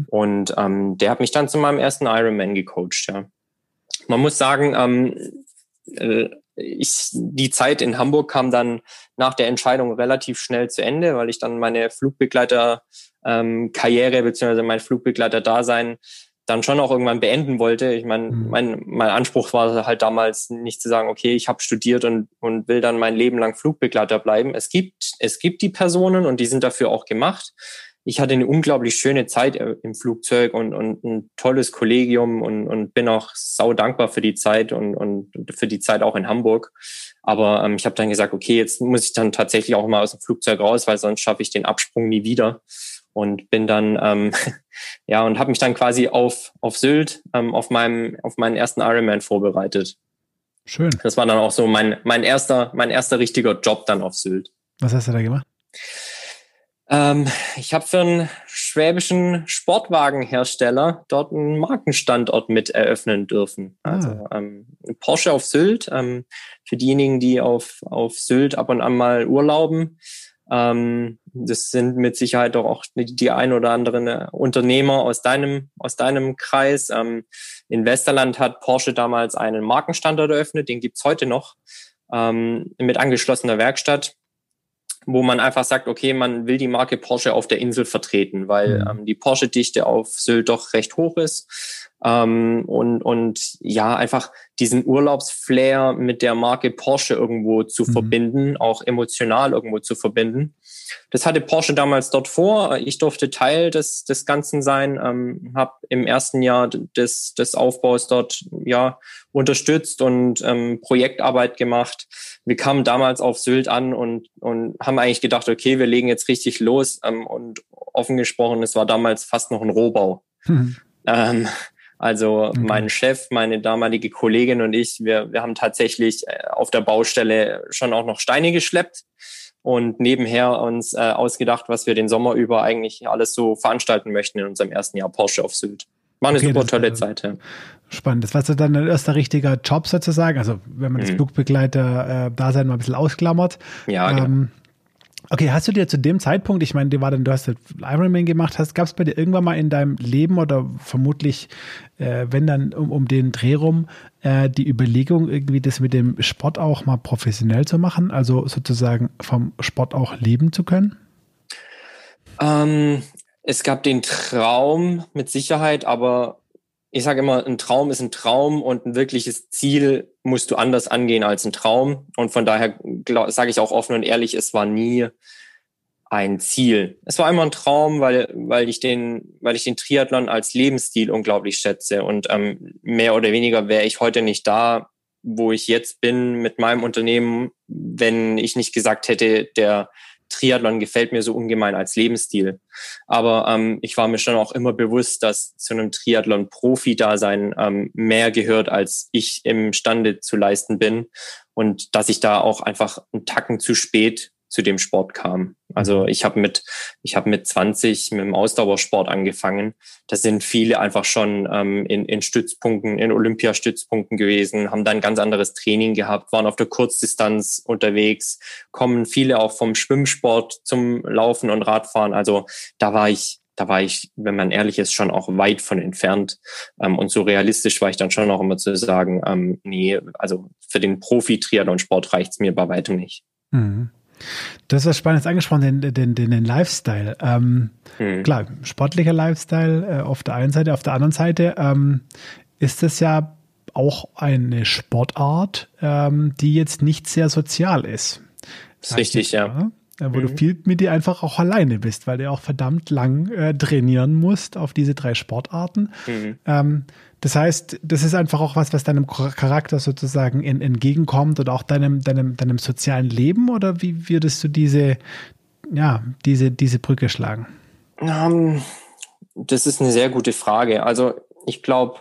Und der hat mich dann zu meinem ersten Ironman gecoacht. Ja. Man muss sagen, die Zeit in Hamburg kam dann nach der Entscheidung relativ schnell zu Ende, weil ich dann meine Flugbegleiterkarriere bzw. mein Flugbegleiter-Dasein dann schon auch irgendwann beenden wollte. Ich meine, mein Anspruch war halt damals nicht zu sagen, okay, ich habe studiert und will dann mein Leben lang Flugbegleiter bleiben. Es gibt die Personen und die sind dafür auch gemacht. Ich hatte eine unglaublich schöne Zeit im Flugzeug und ein tolles Kollegium und bin auch sau dankbar für die Zeit und für die Zeit auch in Hamburg. Aber ich habe dann gesagt, okay, jetzt muss ich dann tatsächlich auch mal aus dem Flugzeug raus, weil sonst schaffe ich den Absprung nie wieder. Und bin dann, und habe mich dann quasi auf Sylt auf meinen ersten Ironman vorbereitet. Schön. Das war dann auch so mein erster richtiger Job dann auf Sylt. Was hast du da gemacht? Ich habe für einen schwäbischen Sportwagenhersteller dort einen Markenstandort mit eröffnen dürfen. Also Porsche auf Sylt. Für diejenigen, die auf Sylt ab und an mal urlauben. Das sind mit Sicherheit auch die ein oder anderen Unternehmer aus deinem Kreis. In Westerland hat Porsche damals einen Markenstandort eröffnet, den gibt's heute noch, mit angeschlossener Werkstatt, wo man einfach sagt, okay, man will die Marke Porsche auf der Insel vertreten, weil die Porsche-Dichte auf Sylt doch recht hoch ist. Und ja, einfach diesen Urlaubsflair mit der Marke Porsche irgendwo zu verbinden, auch emotional irgendwo zu verbinden. Das hatte Porsche damals dort vor. Ich durfte Teil des Ganzen sein, habe im ersten Jahr des Aufbaus dort ja unterstützt und Projektarbeit gemacht. Wir kamen damals auf Sylt an und haben eigentlich gedacht, okay, wir legen jetzt richtig los. Und offen gesprochen, es war damals fast noch ein Rohbau. Also mein Chef, meine damalige Kollegin und ich, wir haben tatsächlich auf der Baustelle schon auch noch Steine geschleppt und nebenher uns ausgedacht, was wir den Sommer über eigentlich alles so veranstalten möchten in unserem ersten Jahr Porsche auf Sylt. War eine super tolle Zeit. Ja. Spannend. Das war so dann dein erster richtiger Job sozusagen, also wenn man das Flugbegleiter-Dasein mal ein bisschen ausklammert. Ja, genau. Okay, hast du dir zu dem Zeitpunkt, ich meine, du hast Ironman gemacht, gab es bei dir irgendwann mal in deinem Leben oder vermutlich, wenn dann um den Dreh rum, die Überlegung, irgendwie das mit dem Sport auch mal professionell zu machen, also sozusagen vom Sport auch leben zu können? Es gab den Traum mit Sicherheit, aber ich sage immer, ein Traum ist ein Traum und ein wirkliches Ziel musst du anders angehen als ein Traum. Und von daher sage ich auch offen und ehrlich, es war nie ein Ziel. Es war immer ein Traum, weil ich den Triathlon als Lebensstil unglaublich schätze. Und mehr oder weniger wäre ich heute nicht da, wo ich jetzt bin mit meinem Unternehmen, wenn ich nicht gesagt hätte, der Triathlon gefällt mir so ungemein als Lebensstil. Aber ich war mir schon auch immer bewusst, dass zu einem Triathlon-Profi-Dasein mehr gehört, als ich imstande zu leisten bin. Und dass ich da auch einfach einen Tacken zu spät zu dem Sport kam. Also ich habe mit 20 mit dem Ausdauersport angefangen. Da sind viele einfach schon in Stützpunkten, in Olympiastützpunkten gewesen, haben dann ganz anderes Training gehabt, waren auf der Kurzdistanz unterwegs, kommen viele auch vom Schwimmsport zum Laufen und Radfahren. Also da war ich, wenn man ehrlich ist, schon auch weit von entfernt. Und so realistisch war ich dann schon auch immer zu sagen, nee, also für den Profi-Triathlon-Sport reicht's mir bei weitem nicht. Mhm. Das ist was Spannendes angesprochen, den Lifestyle. Klar, sportlicher Lifestyle auf der einen Seite, auf der anderen Seite ist das ja auch eine Sportart, die jetzt nicht sehr sozial ist. Das ist richtig, ja. Wo du viel mit dir einfach auch alleine bist, weil du auch verdammt lang trainieren musst auf diese 3 Sportarten. Das heißt, das ist einfach auch was deinem Charakter sozusagen entgegenkommt oder auch deinem sozialen Leben, oder wie würdest du diese Brücke schlagen? Das ist eine sehr gute Frage. Also ich glaube,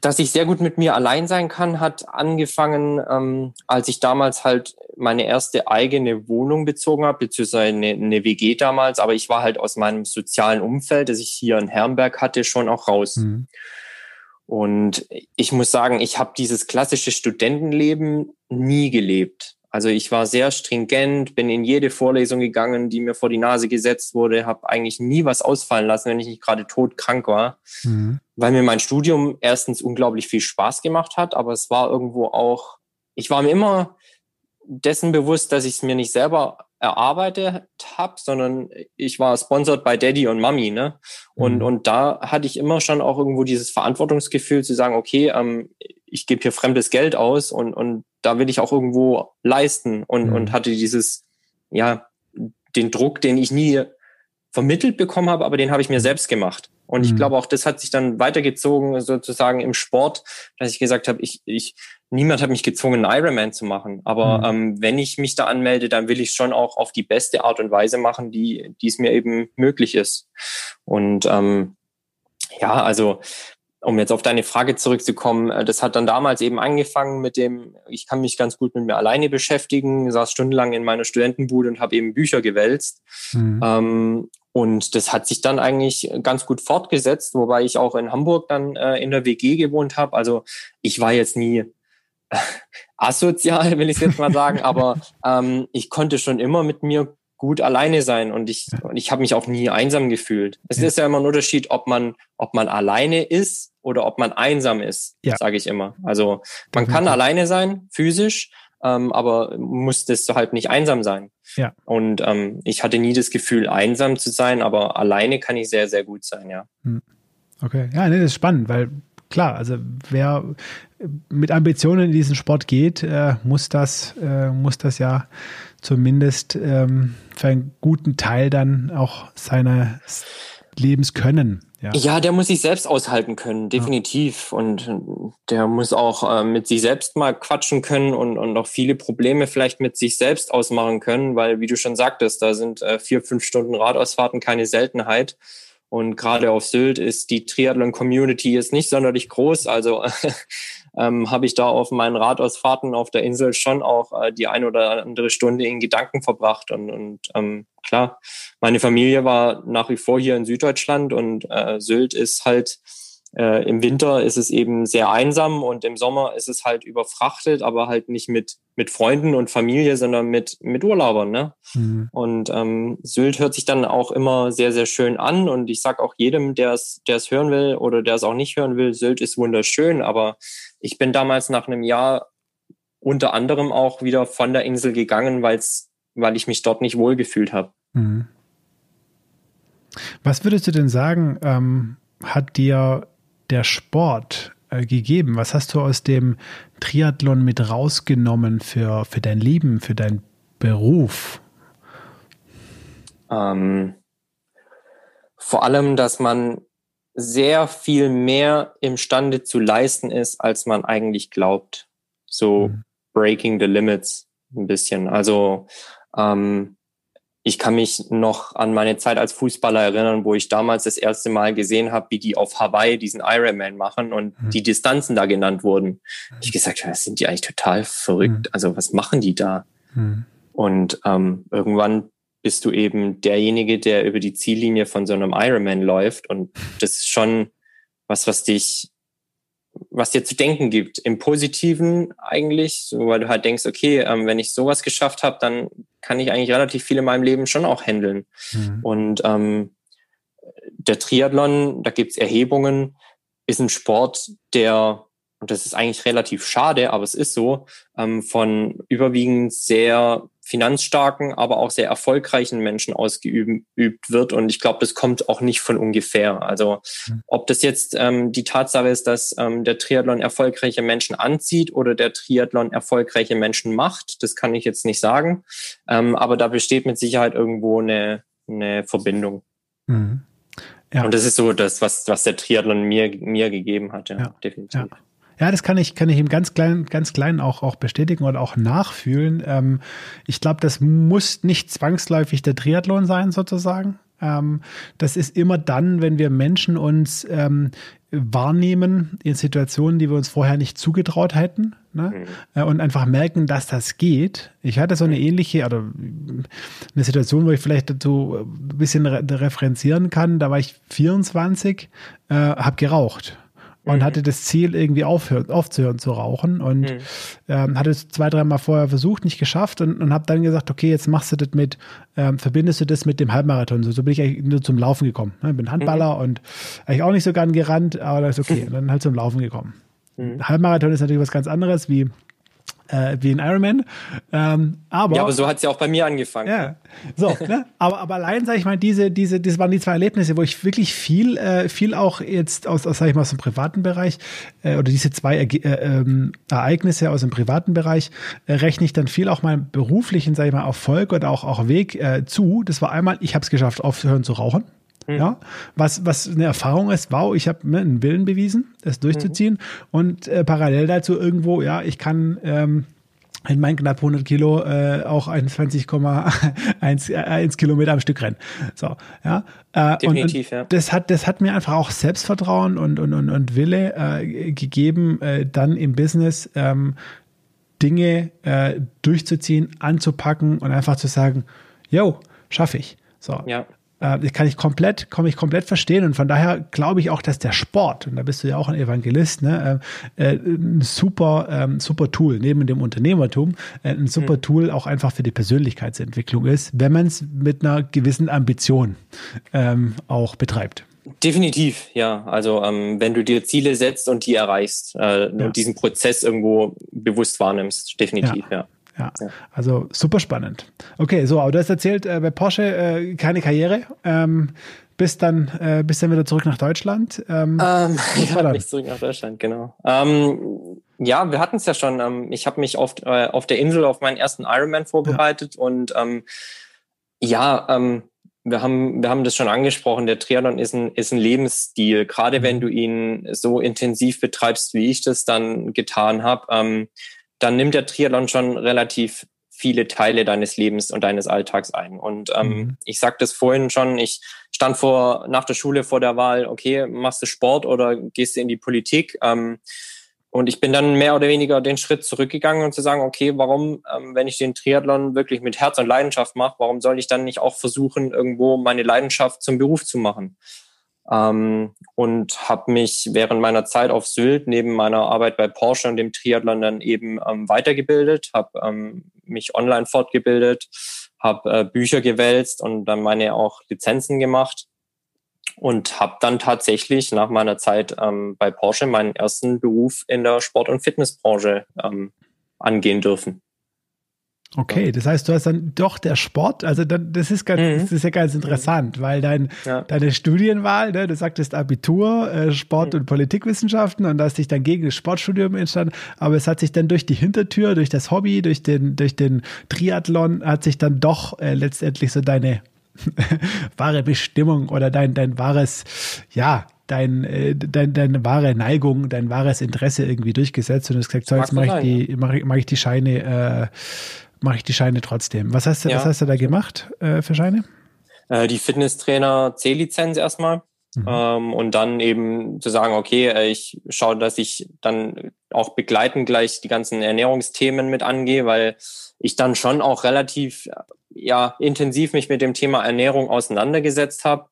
dass ich sehr gut mit mir allein sein kann, hat angefangen, als ich damals halt meine erste eigene Wohnung bezogen habe, beziehungsweise eine WG damals. Aber ich war halt aus meinem sozialen Umfeld, das ich hier in Herrenberg hatte, schon auch raus. Und ich muss sagen, ich habe dieses klassische Studentenleben nie gelebt. Also ich war sehr stringent, bin in jede Vorlesung gegangen, die mir vor die Nase gesetzt wurde, habe eigentlich nie was ausfallen lassen, wenn ich nicht gerade todkrank war, weil mir mein Studium erstens unglaublich viel Spaß gemacht hat, aber es war irgendwo auch, ich war mir immer dessen bewusst, dass ich es mir nicht selber erarbeitet habe, sondern ich war sponsored bei Daddy und Mami, ne? Und da hatte ich immer schon auch irgendwo dieses Verantwortungsgefühl zu sagen, okay, ich gebe hier fremdes Geld aus und da will ich auch irgendwo leisten und hatte dieses, ja, den Druck, den ich nie vermittelt bekommen habe, aber den habe ich mir selbst gemacht. Und ich glaube auch, das hat sich dann weitergezogen sozusagen im Sport, dass ich gesagt habe, niemand hat mich gezwungen, einen Ironman zu machen. Aber wenn ich mich da anmelde, dann will ich es schon auch auf die beste Art und Weise machen, die es mir eben möglich ist. Und ja, also um jetzt auf deine Frage zurückzukommen, das hat dann damals eben angefangen mit dem, ich kann mich ganz gut mit mir alleine beschäftigen, saß stundenlang in meiner Studentenbude und habe eben Bücher gewälzt. Und das hat sich dann eigentlich ganz gut fortgesetzt, wobei ich auch in Hamburg dann in der WG gewohnt habe. Also ich war jetzt nie asozial, will ich jetzt mal sagen, aber ich konnte schon immer mit mir gut alleine sein und ich habe mich auch nie einsam gefühlt. Es ist ja immer ein Unterschied, ob man alleine ist oder ob man einsam ist, sage ich immer. Also man kann alleine sein, physisch, aber muss das halt nicht einsam sein. Ja. Und ich hatte nie das Gefühl, einsam zu sein, aber alleine kann ich sehr, sehr gut sein, ja. Okay, ja, nee, das ist spannend, weil klar, also wer mit Ambitionen in diesen Sport geht, muss das ja zumindest für einen guten Teil dann auch seines Lebens können. Ja. Ja, der muss sich selbst aushalten können, definitiv. Ja. Und der muss auch mit sich selbst mal quatschen können und auch viele Probleme vielleicht mit sich selbst ausmachen können, weil, wie du schon sagtest, da sind 4-5 Stunden Radausfahrten keine Seltenheit. Und gerade auf Sylt ist die Triathlon-Community jetzt nicht sonderlich groß. Also habe ich da auf meinen Radausfahrten auf der Insel schon auch die ein oder andere Stunde in Gedanken verbracht. Und klar, meine Familie war nach wie vor hier in Süddeutschland und Sylt ist halt, im Winter ist es eben sehr einsam und im Sommer ist es halt überfrachtet, aber halt nicht mit Freunden und Familie, sondern mit Urlaubern, ne? Mhm. Und Sylt hört sich dann auch immer sehr, sehr schön an und ich sag auch jedem, der es hören will oder der es auch nicht hören will, Sylt ist wunderschön, aber ich bin damals nach einem Jahr unter anderem auch wieder von der Insel gegangen, weil ich mich dort nicht wohlgefühlt habe. Mhm. Was würdest du denn sagen, hat dir der Sport gegeben? Was hast du aus dem Triathlon mit rausgenommen für dein Leben, für deinen Beruf? Vor allem, dass man sehr viel mehr imstande zu leisten ist, als man eigentlich glaubt. So breaking the limits ein bisschen. Also ich kann mich noch an meine Zeit als Fußballer erinnern, wo ich damals das erste Mal gesehen habe, wie die auf Hawaii diesen Ironman machen und die Distanzen da genannt wurden. Ich gesagt habe, sind die eigentlich total verrückt? Also was machen die da? Und irgendwann bist du eben derjenige, der über die Ziellinie von so einem Ironman läuft und das ist schon was dir zu denken gibt. Im Positiven eigentlich, so, weil du halt denkst, okay, wenn ich sowas geschafft habe, dann kann ich eigentlich relativ viel in meinem Leben schon auch handeln. Und der Triathlon, da gibt es Erhebungen, ist ein Sport, der, und das ist eigentlich relativ schade, aber es ist so, von überwiegend sehr finanzstarken, aber auch sehr erfolgreichen Menschen ausgeübt wird. Und ich glaube, das kommt auch nicht von ungefähr. Also ob das jetzt die Tatsache ist, dass der Triathlon erfolgreiche Menschen anzieht oder der Triathlon erfolgreiche Menschen macht, das kann ich jetzt nicht sagen. Aber da besteht mit Sicherheit irgendwo eine Verbindung. Mhm. Ja. Und das ist so das, was der Triathlon mir gegeben hat, ja, definitiv. Ja. Ja, das kann ich im ganz kleinen auch bestätigen und auch nachfühlen. Ich glaube, das muss nicht zwangsläufig der Triathlon sein, sozusagen. Das ist immer dann, wenn wir Menschen uns wahrnehmen in Situationen, die wir uns vorher nicht zugetraut hätten, ne? Und einfach merken, dass das geht. Ich hatte so eine ähnliche oder eine Situation, wo ich vielleicht dazu ein bisschen referenzieren kann. Da war ich 24, habe geraucht. Und hatte das Ziel, irgendwie aufzuhören zu rauchen und hatte es 2-3 Mal vorher versucht, nicht geschafft und habe dann gesagt, okay, jetzt machst du das mit, verbindest du das mit dem Halbmarathon. So bin ich eigentlich nur zum Laufen gekommen. Ich bin Handballer und eigentlich auch nicht so gern gerannt, aber das ist okay. Und dann halt zum Laufen gekommen. Halbmarathon ist natürlich was ganz anderes wie ein Ironman. Aber so hat es ja auch bei mir angefangen. Ja. So, ne? aber allein, sage ich mal, das waren die 2 Erlebnisse, wo ich wirklich viel auch jetzt aus sage ich mal, aus dem privaten Bereich oder diese 2 Ereignisse aus dem privaten Bereich rechne ich dann viel auch meinem beruflichen, sage ich mal, Erfolg oder auch Weg zu. Das war einmal, ich habe es geschafft, aufzuhören zu rauchen. Ja, was eine Erfahrung ist, wow, ich habe einen Willen bewiesen, das durchzuziehen und parallel dazu irgendwo, ja, ich kann in meinen knapp 100 Kilo auch 21,1 Kilometer am Stück rennen. So, ja. Definitiv, und ja. Das hat mir einfach auch Selbstvertrauen und Wille gegeben, dann im Business Dinge durchzuziehen, anzupacken und einfach zu sagen, yo, schaffe ich. So. Ja. Das kann ich komplett verstehen, und von daher glaube ich auch, dass der Sport, und da bist du ja auch ein Evangelist, ne, ein super Tool, neben dem Unternehmertum, ein super Tool auch einfach für die Persönlichkeitsentwicklung ist, wenn man es mit einer gewissen Ambition auch betreibt. Definitiv, ja. Also wenn du dir Ziele setzt und die erreichst und diesen Prozess irgendwo bewusst wahrnimmst, definitiv, ja. Ja, also super spannend. Okay, so, aber du hast erzählt, bei Porsche keine Karriere, bist dann wieder zurück nach Deutschland. Zurück nach Deutschland, genau. Ja, wir hatten es ja schon. Ich habe mich oft auf der Insel auf meinen ersten Ironman vorbereitet und wir haben das schon angesprochen, der Triathlon ist ein Lebensstil, gerade wenn du ihn so intensiv betreibst, wie ich das dann getan habe, dann nimmt der Triathlon schon relativ viele Teile deines Lebens und deines Alltags ein. Und ich sagte es vorhin schon, ich stand nach der Schule vor der Wahl, okay, machst du Sport oder gehst du in die Politik? Und ich bin dann mehr oder weniger den Schritt zurückgegangen und zu sagen, okay, warum, wenn ich den Triathlon wirklich mit Herz und Leidenschaft mache, warum soll ich dann nicht auch versuchen, irgendwo meine Leidenschaft zum Beruf zu machen? Und habe mich während meiner Zeit auf Sylt neben meiner Arbeit bei Porsche und dem Triathlon dann eben weitergebildet, habe mich online fortgebildet, habe Bücher gewälzt und dann meine auch Lizenzen gemacht und habe dann tatsächlich nach meiner Zeit bei Porsche meinen ersten Beruf in der Sport- und Fitnessbranche angehen dürfen. Okay, das heißt, du hast dann doch der Sport, also das ist ja ganz interessant, weil deine Studienwahl, ne, du sagtest Abitur, Sport- und Politikwissenschaften, und dass dich dann gegen das Sportstudium entstand, aber es hat sich dann durch die Hintertür, durch das Hobby, durch den Triathlon, hat sich dann doch letztendlich so deine wahre Bestimmung oder deine wahre Neigung, dein wahres Interesse irgendwie durchgesetzt, und du hast gesagt, so, jetzt mache ich die Scheine trotzdem. Was hast du da gemacht für Scheine? Die Fitnesstrainer C-Lizenz erstmal und dann eben zu sagen, okay, ich schaue, dass ich dann auch begleitend gleich die ganzen Ernährungsthemen mit angehe, weil ich dann schon auch relativ intensiv mich mit dem Thema Ernährung auseinandergesetzt habe,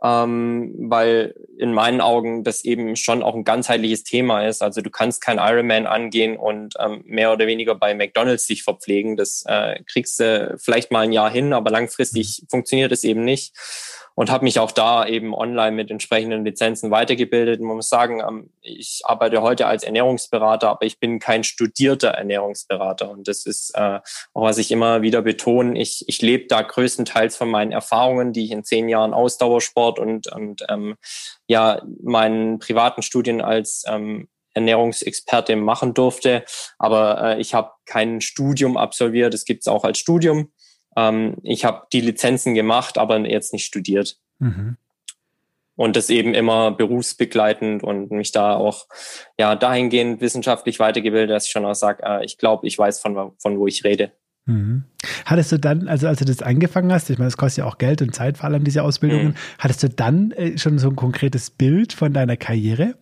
weil in meinen Augen das eben schon auch ein ganzheitliches Thema ist. Also du kannst kein Ironman angehen und mehr oder weniger bei McDonald's dich verpflegen. Das kriegst du vielleicht mal ein Jahr hin, aber langfristig funktioniert es eben nicht. Und habe mich auch da eben online mit entsprechenden Lizenzen weitergebildet. Man muss sagen, ich arbeite heute als Ernährungsberater, aber ich bin kein studierter Ernährungsberater. Und das ist auch, was ich immer wieder betone. Ich lebe da größtenteils von meinen Erfahrungen, die ich in 10 Jahren Ausdauersport und meinen privaten Studien als Ernährungsexperte machen durfte. Aber ich habe kein Studium absolviert, das gibt es auch als Studium. Ich habe die Lizenzen gemacht, aber jetzt nicht studiert. Mhm. Und das eben immer berufsbegleitend und mich da auch dahingehend wissenschaftlich weitergebildet, dass ich schon auch sage, ich glaube, ich weiß, von wo ich rede. Mhm. Hattest du dann, also als du das angefangen hast, ich meine, das kostet ja auch Geld und Zeit, vor allem diese Ausbildungen, hattest du dann schon so ein konkretes Bild von deiner Karriere?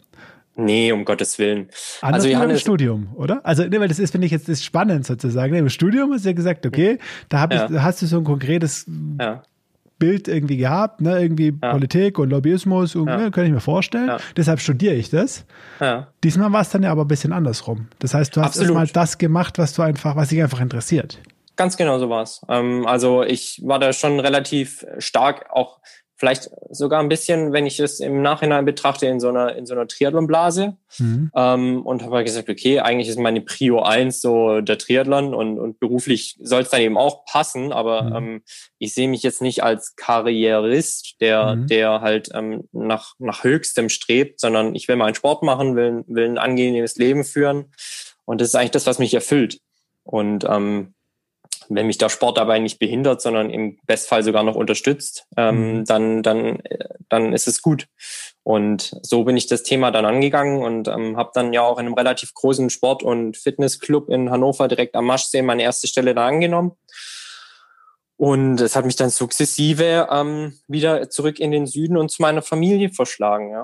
Nee, um Gottes Willen. Anders also im Studium, oder? Also, weil das ist, finde ich, jetzt ist spannend sozusagen. Im Studium hast du ja gesagt, okay, hast du so ein konkretes Bild irgendwie gehabt, ne? Irgendwie Politik und Lobbyismus, und, kann ich mir vorstellen. Ja. Deshalb studiere ich das. Ja. Diesmal war es dann ja aber ein bisschen andersrum. Das heißt, du hast erstmal das gemacht, was dich einfach interessiert. Ganz genau so war es. Also ich war da schon relativ stark, auch vielleicht sogar ein bisschen, wenn ich es im Nachhinein betrachte, in so einer Triathlon-Blase. Und habe gesagt, okay, eigentlich ist meine Prio 1 so der Triathlon, und beruflich soll es dann eben auch passen, aber ich sehe mich jetzt nicht als Karrierist, der halt nach Höchstem strebt, sondern ich will meinen Sport machen, will ein angenehmes Leben führen, und das ist eigentlich das, was mich erfüllt. Und wenn mich der Sport dabei nicht behindert, sondern im Bestfall sogar noch unterstützt, dann ist es gut. Und so bin ich das Thema dann angegangen und habe dann ja auch in einem relativ großen Sport- und Fitnessclub in Hannover direkt am Maschsee meine erste Stelle da angenommen. Und es hat mich dann sukzessive wieder zurück in den Süden und zu meiner Familie verschlagen,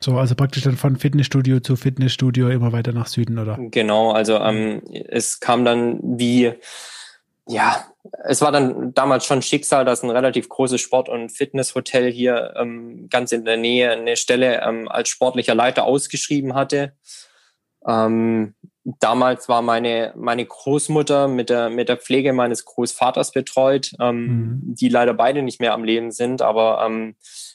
So, also praktisch dann von Fitnessstudio zu Fitnessstudio immer weiter nach Süden, oder? Genau, also es kam dann wie ja, es war dann damals schon Schicksal, dass ein relativ großes Sport- und Fitnesshotel hier ganz in der Nähe eine Stelle als sportlicher Leiter ausgeschrieben hatte. Damals war meine Großmutter mit der Pflege meines Großvaters betreut, die leider beide nicht mehr am Leben sind. Aber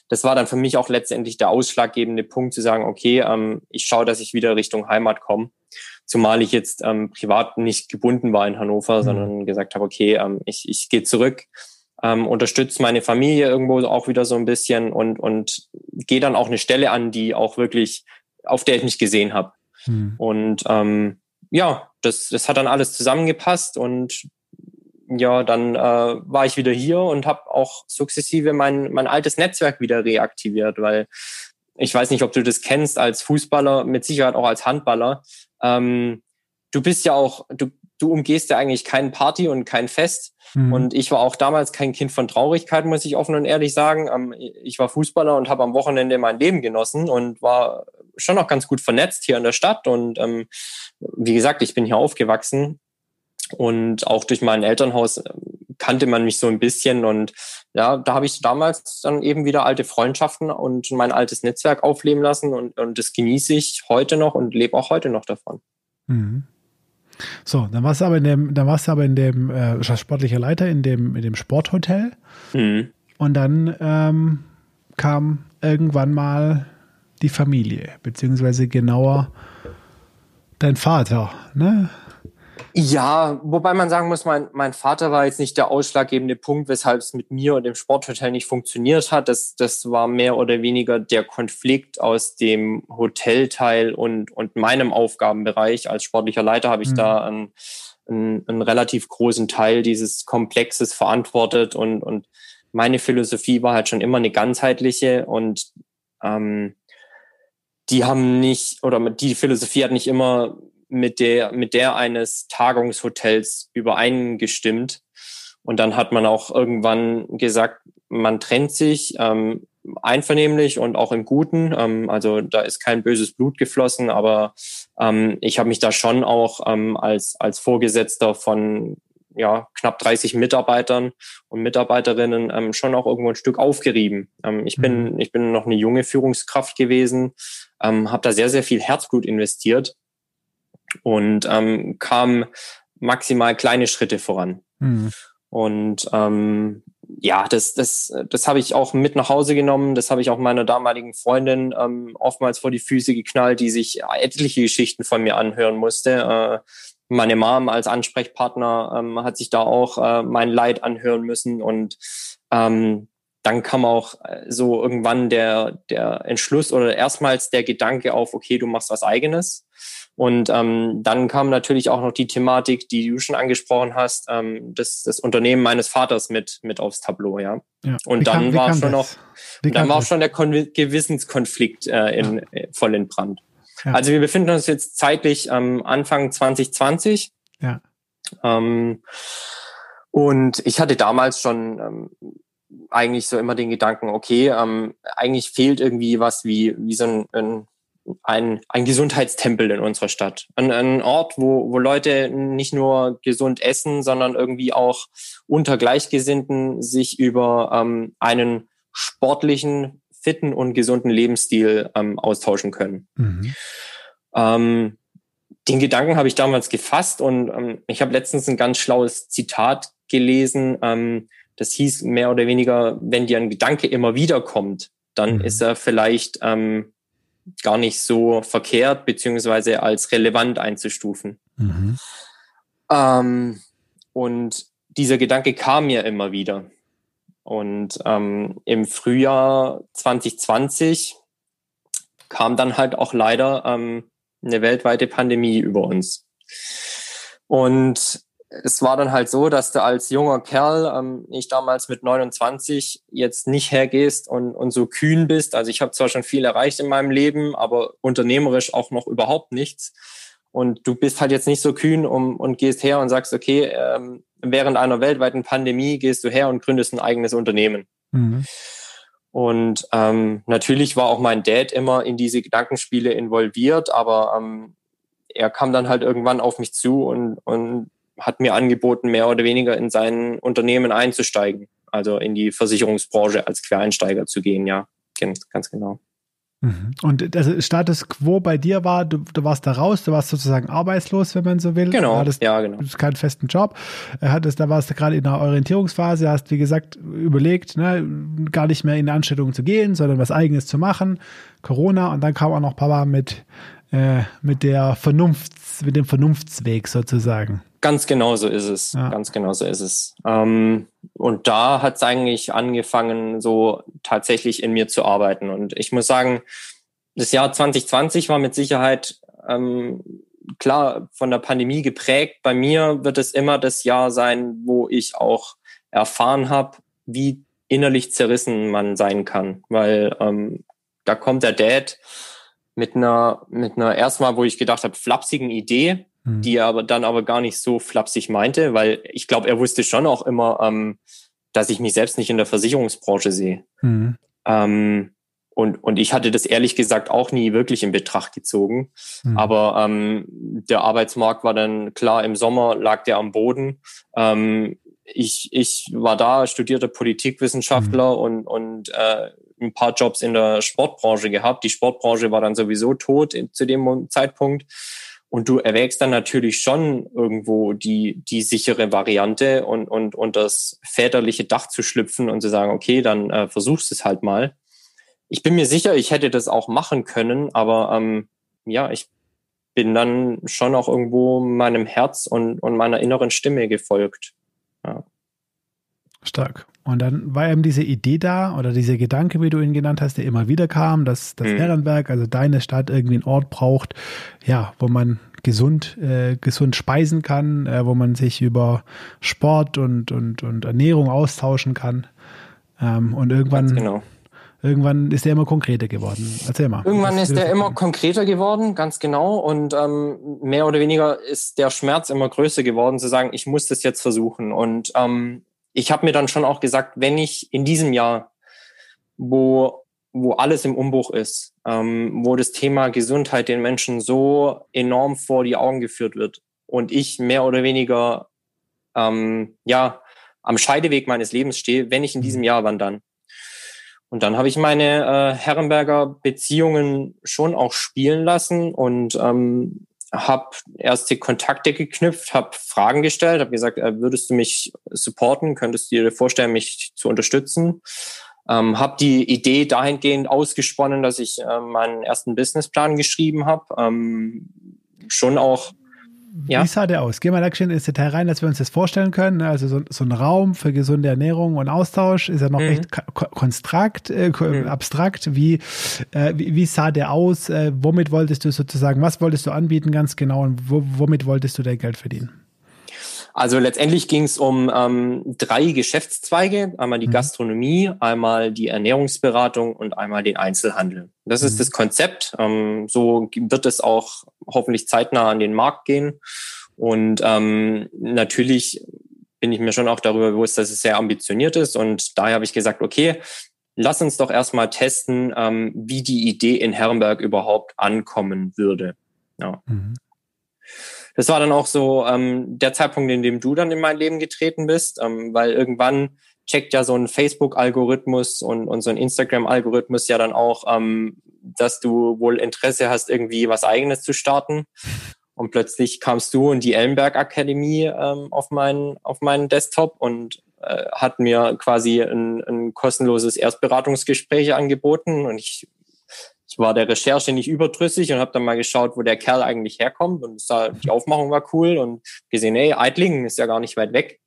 das war dann für mich auch letztendlich der ausschlaggebende Punkt, zu sagen, okay, ich schaue, dass ich wieder Richtung Heimat komme. Zumal ich jetzt privat nicht gebunden war in Hannover, sondern gesagt habe, okay, ich gehe zurück, unterstütze meine Familie irgendwo auch wieder so ein bisschen und gehe dann auch eine Stelle an, die auch wirklich, auf der ich mich gesehen habe. Und das hat dann alles zusammengepasst und ja, dann war ich wieder hier und habe auch sukzessive mein altes Netzwerk wieder reaktiviert, weil ich weiß nicht, ob du das kennst als Fußballer, mit Sicherheit auch als Handballer. Du bist ja auch, du umgehst ja eigentlich keinen Party und kein Fest. Und ich war auch damals kein Kind von Traurigkeit, muss ich offen und ehrlich sagen. Ich war Fußballer und habe am Wochenende mein Leben genossen und war schon auch ganz gut vernetzt hier in der Stadt. Und wie gesagt, ich bin hier aufgewachsen und auch durch mein Elternhaus kannte man mich so ein bisschen. Und ja, da habe ich damals dann eben wieder alte Freundschaften und mein altes Netzwerk aufleben lassen. Und das genieße ich heute noch und lebe auch heute noch davon. Mhm. So, dann warst du aber in dem sportlicher Leiter in dem Sporthotel und dann kam irgendwann mal die Familie, beziehungsweise genauer dein Vater, ne? Ja, wobei man sagen muss, mein Vater war jetzt nicht der ausschlaggebende Punkt, weshalb es mit mir und dem Sporthotel nicht funktioniert hat. Das war mehr oder weniger der Konflikt aus dem Hotelteil und meinem Aufgabenbereich. Als sportlicher Leiter habe ich da einen relativ großen Teil dieses Komplexes verantwortet. Und meine Philosophie war halt schon immer eine ganzheitliche und die Philosophie hat nicht immer mit der eines Tagungshotels übereingestimmt. Und dann hat man auch irgendwann gesagt, man trennt sich einvernehmlich und auch im Guten. Also da ist kein böses Blut geflossen, aber ich habe mich da schon auch als Vorgesetzter von knapp 30 Mitarbeitern und Mitarbeiterinnen schon auch irgendwo ein Stück aufgerieben. Ich bin noch eine junge Führungskraft gewesen, habe da sehr, sehr viel Herzblut investiert und kam maximal kleine Schritte voran. Und das habe ich auch mit nach Hause genommen, das habe ich auch meiner damaligen Freundin oftmals vor die Füße geknallt, die sich etliche Geschichten von mir anhören musste. Meine Mom als Ansprechpartner hat sich da auch mein Leid anhören müssen und dann kam auch so irgendwann der Entschluss oder erstmals der Gedanke auf, okay, du machst was Eigenes. Und dann kam natürlich auch noch die Thematik, die du schon angesprochen hast, das Unternehmen meines Vaters mit aufs Tableau, ja. Und dann war auch schon der Gewissenskonflikt voll in Brand. Ja. Also wir befinden uns jetzt zeitlich Anfang 2020. Ja. Und ich hatte damals schon eigentlich so immer den Gedanken, okay, eigentlich fehlt irgendwie was wie so ein Gesundheitstempel in unserer Stadt. Ein Ort, wo Leute nicht nur gesund essen, sondern irgendwie auch unter Gleichgesinnten sich über einen sportlichen, fitten und gesunden Lebensstil austauschen können. Den Gedanken habe ich damals gefasst und ich habe letztens ein ganz schlaues Zitat gelesen, das hieß mehr oder weniger, wenn dir ein Gedanke immer wieder kommt, dann ist er vielleicht gar nicht so verkehrt beziehungsweise als relevant einzustufen. Und dieser Gedanke kam mir immer wieder. Und im Frühjahr 2020 kam dann halt auch leider eine weltweite Pandemie über uns. Und es war dann halt so, dass du als junger Kerl, ich damals mit 29, jetzt nicht hergehst und so kühn bist. Also ich habe zwar schon viel erreicht in meinem Leben, aber unternehmerisch auch noch überhaupt nichts. Und du bist halt jetzt nicht so kühn und gehst her und sagst, okay, während einer weltweiten Pandemie gehst du her und gründest ein eigenes Unternehmen. Und natürlich war auch mein Dad immer in diese Gedankenspiele involviert, aber er kam dann halt irgendwann auf mich zu und hat mir angeboten, mehr oder weniger in sein Unternehmen einzusteigen, also in die Versicherungsbranche als Quereinsteiger zu gehen, ja, ganz genau. Und der Status Quo bei dir war, du warst da raus, du warst sozusagen arbeitslos, wenn man so will. Genau, genau. Du hattest keinen festen Job, da warst du gerade in der Orientierungsphase, hast, wie gesagt, überlegt, ne, gar nicht mehr in eine Anstellung zu gehen, sondern was Eigenes zu machen, Corona, und dann kam auch noch Papa mit dem Vernunftsweg sozusagen. Ganz genau so ist es, ja. Ganz genau so ist es. Und da hat es eigentlich angefangen, so tatsächlich in mir zu arbeiten. Und ich muss sagen, das Jahr 2020 war mit Sicherheit, klar, von der Pandemie geprägt. Bei mir wird es immer das Jahr sein, wo ich auch erfahren habe, wie innerlich zerrissen man sein kann. Weil da kommt der Dad mit einer erstmal, wo ich gedacht habe, flapsigen Idee, die er aber gar nicht so flapsig meinte, weil ich glaube, er wusste schon auch immer, dass ich mich selbst nicht in der Versicherungsbranche sehe. Mhm. Und ich hatte das ehrlich gesagt auch nie wirklich in Betracht gezogen. Mhm. Aber der Arbeitsmarkt war dann klar, im Sommer lag der am Boden. Ich war da, studierter Politikwissenschaftler, mhm, und ein paar Jobs in der Sportbranche gehabt. Die Sportbranche war dann sowieso tot zu dem Zeitpunkt. Und du erwägst dann natürlich schon irgendwo die sichere Variante und das väterliche Dach zu schlüpfen und zu sagen, okay, dann versuchst es halt mal. Ich bin mir sicher, ich hätte das auch machen können, aber ich bin dann schon auch irgendwo meinem Herz und meiner inneren Stimme gefolgt. Ja. Stark. Und dann war eben diese Idee da oder dieser Gedanke, wie du ihn genannt hast, der immer wieder kam, dass das Herrenberg, also deine Stadt, irgendwie einen Ort braucht, ja, wo man gesund speisen kann, wo man sich über Sport und Ernährung austauschen kann. Und irgendwann ist der immer konkreter geworden. Erzähl mal. Irgendwann ist der immer konkreter geworden, ganz genau. Und mehr oder weniger ist der Schmerz immer größer geworden, zu sagen, ich muss das jetzt versuchen. Und ich habe mir dann schon auch gesagt, wenn ich in diesem Jahr, wo alles im Umbruch ist, wo das Thema Gesundheit den Menschen so enorm vor die Augen geführt wird und ich mehr oder weniger am Scheideweg meines Lebens stehe, wenn ich in diesem Jahr, wann dann? Und dann habe ich meine Herrenberger Beziehungen schon auch spielen lassen und habe erste Kontakte geknüpft, habe Fragen gestellt, habe gesagt, würdest du mich supporten, könntest du dir vorstellen, mich zu unterstützen? Habe die Idee dahingehend ausgesponnen, dass ich meinen ersten Businessplan geschrieben habe. Schon auch. Ja. Wie sah der aus? Geh mal da schön ins Detail rein, dass wir uns das vorstellen können. Also so ein Raum für gesunde Ernährung und Austausch ist ja noch recht abstrakt. Wie sah der aus? Womit wolltest du sozusagen, was wolltest du anbieten ganz genau und womit wolltest du dein Geld verdienen? Also letztendlich ging es um drei Geschäftszweige. Einmal die Gastronomie, einmal die Ernährungsberatung und einmal den Einzelhandel. Das ist das Konzept. So wird es auch hoffentlich zeitnah an den Markt gehen. Und natürlich bin ich mir schon auch darüber bewusst, dass es sehr ambitioniert ist. Und daher habe ich gesagt, okay, lass uns doch erstmal testen, wie die Idee in Herrenberg überhaupt ankommen würde. Ja. Mhm. Das war dann auch so der Zeitpunkt, in dem du dann in mein Leben getreten bist, weil irgendwann checkt ja so ein Facebook-Algorithmus und so ein Instagram-Algorithmus ja dann auch, dass du wohl Interesse hast, irgendwie was Eigenes zu starten. Und plötzlich kamst du und die Ellenberg-Akademie auf meinen Desktop und hat mir quasi ein kostenloses Erstberatungsgespräch angeboten. Und ich war der Recherche nicht überdrüssig und habe dann mal geschaut, wo der Kerl eigentlich herkommt. Und die Aufmachung war cool und gesehen, hey, Eidlingen ist ja gar nicht weit weg.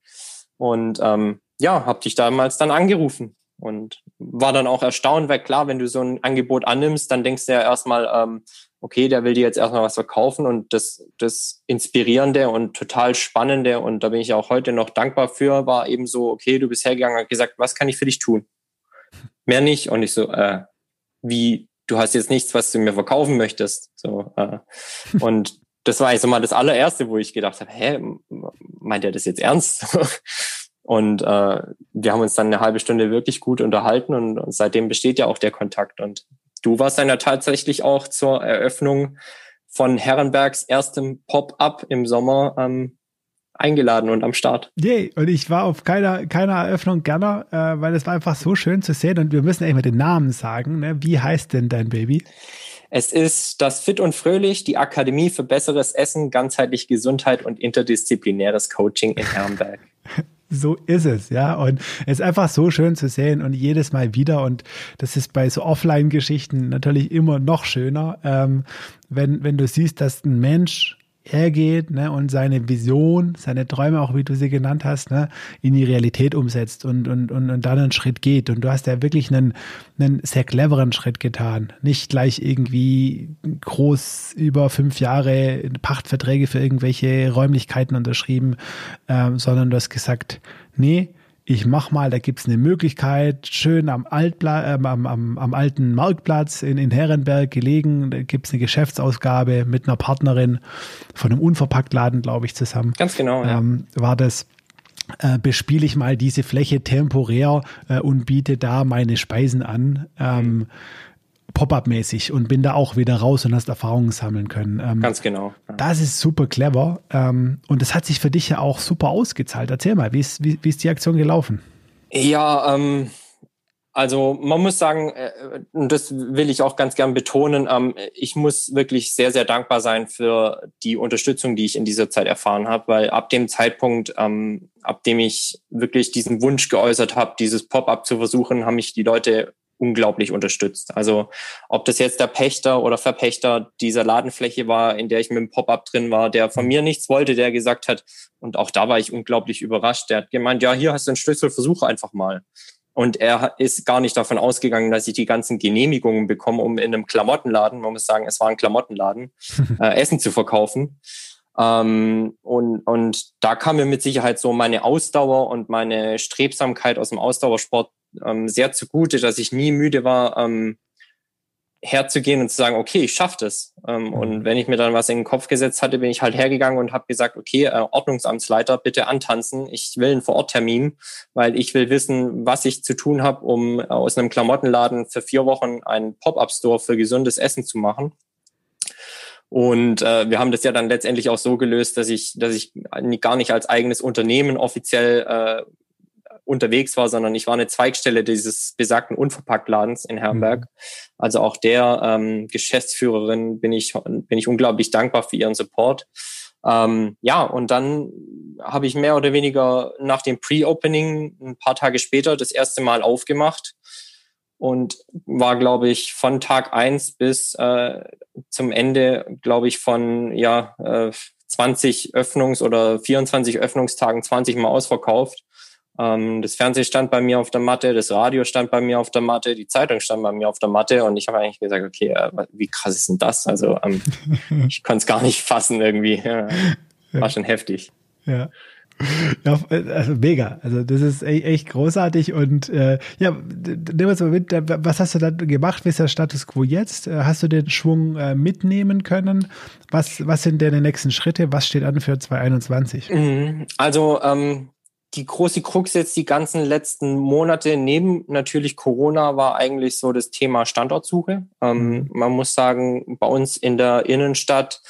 Und habe dich damals dann angerufen und war dann auch erstaunt, weil klar, wenn du so ein Angebot annimmst, dann denkst du ja erstmal, okay, der will dir jetzt erstmal was verkaufen, und das Inspirierende und total Spannende, und da bin ich auch heute noch dankbar für, war eben so, okay, du bist hergegangen und gesagt, was kann ich für dich tun? Mehr nicht. Und ich so, wie, du hast jetzt nichts, was du mir verkaufen möchtest? So, und das war eigentlich so mal das allererste, wo ich gedacht habe, meint er das jetzt ernst? Und wir haben uns dann eine halbe Stunde wirklich gut unterhalten, und seitdem besteht ja auch der Kontakt. Und du warst dann ja tatsächlich auch zur Eröffnung von Herrenbergs erstem Pop-up im Sommer eingeladen und am Start. Yay, und ich war auf keiner Eröffnung gerne, weil es war einfach so schön zu sehen. Und wir müssen eigentlich mal den Namen sagen, ne? Wie heißt denn dein Baby? Es ist das Fit und Fröhlich, die Akademie für besseres Essen, ganzheitliche Gesundheit und interdisziplinäres Coaching in Herrenberg. So ist es, ja. Und es ist einfach so schön zu sehen und jedes Mal wieder. Und das ist bei so Offline-Geschichten natürlich immer noch schöner, wenn du siehst, dass ein Mensch hergeht, ne, und seine Vision, seine Träume, auch wie du sie genannt hast, ne, in die Realität umsetzt und dann einen Schritt geht. Und du hast ja wirklich einen sehr cleveren Schritt getan. Nicht gleich irgendwie groß über 5 Jahre Pachtverträge für irgendwelche Räumlichkeiten unterschrieben, sondern du hast gesagt, nee, ich mach mal, da gibt's eine Möglichkeit, schön am alten Marktplatz in Herrenberg gelegen, da gibt's eine Geschäftsausgabe mit einer Partnerin von einem Unverpacktladen, glaube ich, zusammen. Ganz genau, ja. War das, bespiele ich mal diese Fläche temporär und biete da meine Speisen an, Pop-up-mäßig, und bin da auch wieder raus und hast Erfahrungen sammeln können. Ganz genau. Ja. Das ist super clever, und das hat sich für dich ja auch super ausgezahlt. Erzähl mal, wie ist die Aktion gelaufen? Ja, also man muss sagen, und das will ich auch ganz gern betonen, ich muss wirklich sehr, sehr dankbar sein für die Unterstützung, die ich in dieser Zeit erfahren habe, weil ab dem Zeitpunkt, ab dem ich wirklich diesen Wunsch geäußert habe, dieses Pop-up zu versuchen, haben mich die Leute unglaublich unterstützt. Also ob das jetzt der Pächter oder Verpächter dieser Ladenfläche war, in der ich mit dem Pop-up drin war, der von mir nichts wollte, der gesagt hat, und auch da war ich unglaublich überrascht, der hat gemeint, ja, hier hast du einen Schlüssel, versuche einfach mal. Und er ist gar nicht davon ausgegangen, dass ich die ganzen Genehmigungen bekomme, um in einem Klamottenladen, man muss sagen, es war ein Klamottenladen, Essen zu verkaufen. Und da kam mir mit Sicherheit so meine Ausdauer und meine Strebsamkeit aus dem Ausdauersport sehr zugute, dass ich nie müde war, herzugehen und zu sagen, okay, ich schaffe das. Und wenn ich mir dann was in den Kopf gesetzt hatte, bin ich halt hergegangen und habe gesagt, okay, Ordnungsamtsleiter, bitte antanzen. Ich will einen Vororttermin, weil ich will wissen, was ich zu tun habe, um aus einem Klamottenladen für 4 Wochen einen Pop-up-Store für gesundes Essen zu machen. Und wir haben das ja dann letztendlich auch so gelöst, dass ich gar nicht als eigenes Unternehmen offiziell unterwegs war, sondern ich war eine Zweigstelle dieses besagten Unverpacktladens in Herrenberg. Also auch der Geschäftsführerin bin ich unglaublich dankbar für ihren Support. Ja, und dann habe ich mehr oder weniger nach dem Pre-Opening ein paar Tage später das erste Mal aufgemacht und war, glaube ich, von Tag 1 bis zum Ende, glaube ich, von 20 Öffnungs- oder 24 Öffnungstagen 20 Mal ausverkauft. Das Fernsehen stand bei mir auf der Matte, das Radio stand bei mir auf der Matte, die Zeitung stand bei mir auf der Matte und ich habe eigentlich gesagt, okay, wie krass ist denn das? Also ich konnte es gar nicht fassen irgendwie. Ja, war schon heftig. Ja. Ja, also mega. Also das ist echt großartig und nimm uns mal mit, was hast du da gemacht? Wie ist der Status Quo jetzt? Hast du den Schwung mitnehmen können? Was sind deine nächsten Schritte? Was steht an für 2021? Also die große Krux jetzt die ganzen letzten Monate, neben natürlich Corona, war eigentlich so das Thema Standortsuche. Man muss sagen, bei uns in der Innenstadt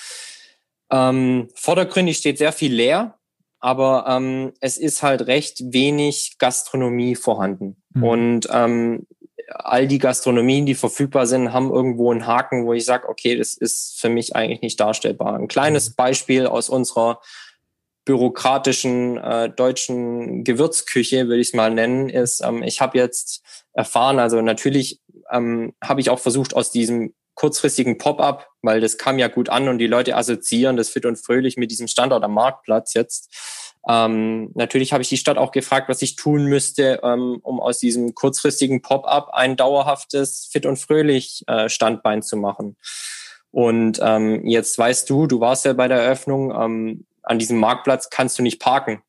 vordergründig steht sehr viel leer, aber es ist halt recht wenig Gastronomie vorhanden. Und all die Gastronomien, die verfügbar sind, haben irgendwo einen Haken, wo ich sage, okay, das ist für mich eigentlich nicht darstellbar. Ein kleines Beispiel aus unserer bürokratischen deutschen Gewürzküche, würde ich es mal nennen, ist, ich habe jetzt erfahren, also natürlich habe ich auch versucht, aus diesem kurzfristigen Pop-up, weil das kam ja gut an und die Leute assoziieren das Fit und Fröhlich mit diesem Standort am Marktplatz jetzt. Natürlich habe ich die Stadt auch gefragt, was ich tun müsste, um aus diesem kurzfristigen Pop-up ein dauerhaftes Fit und Fröhlich Standbein zu machen. Und jetzt weißt du warst ja bei der Eröffnung, an diesem Marktplatz kannst du nicht parken.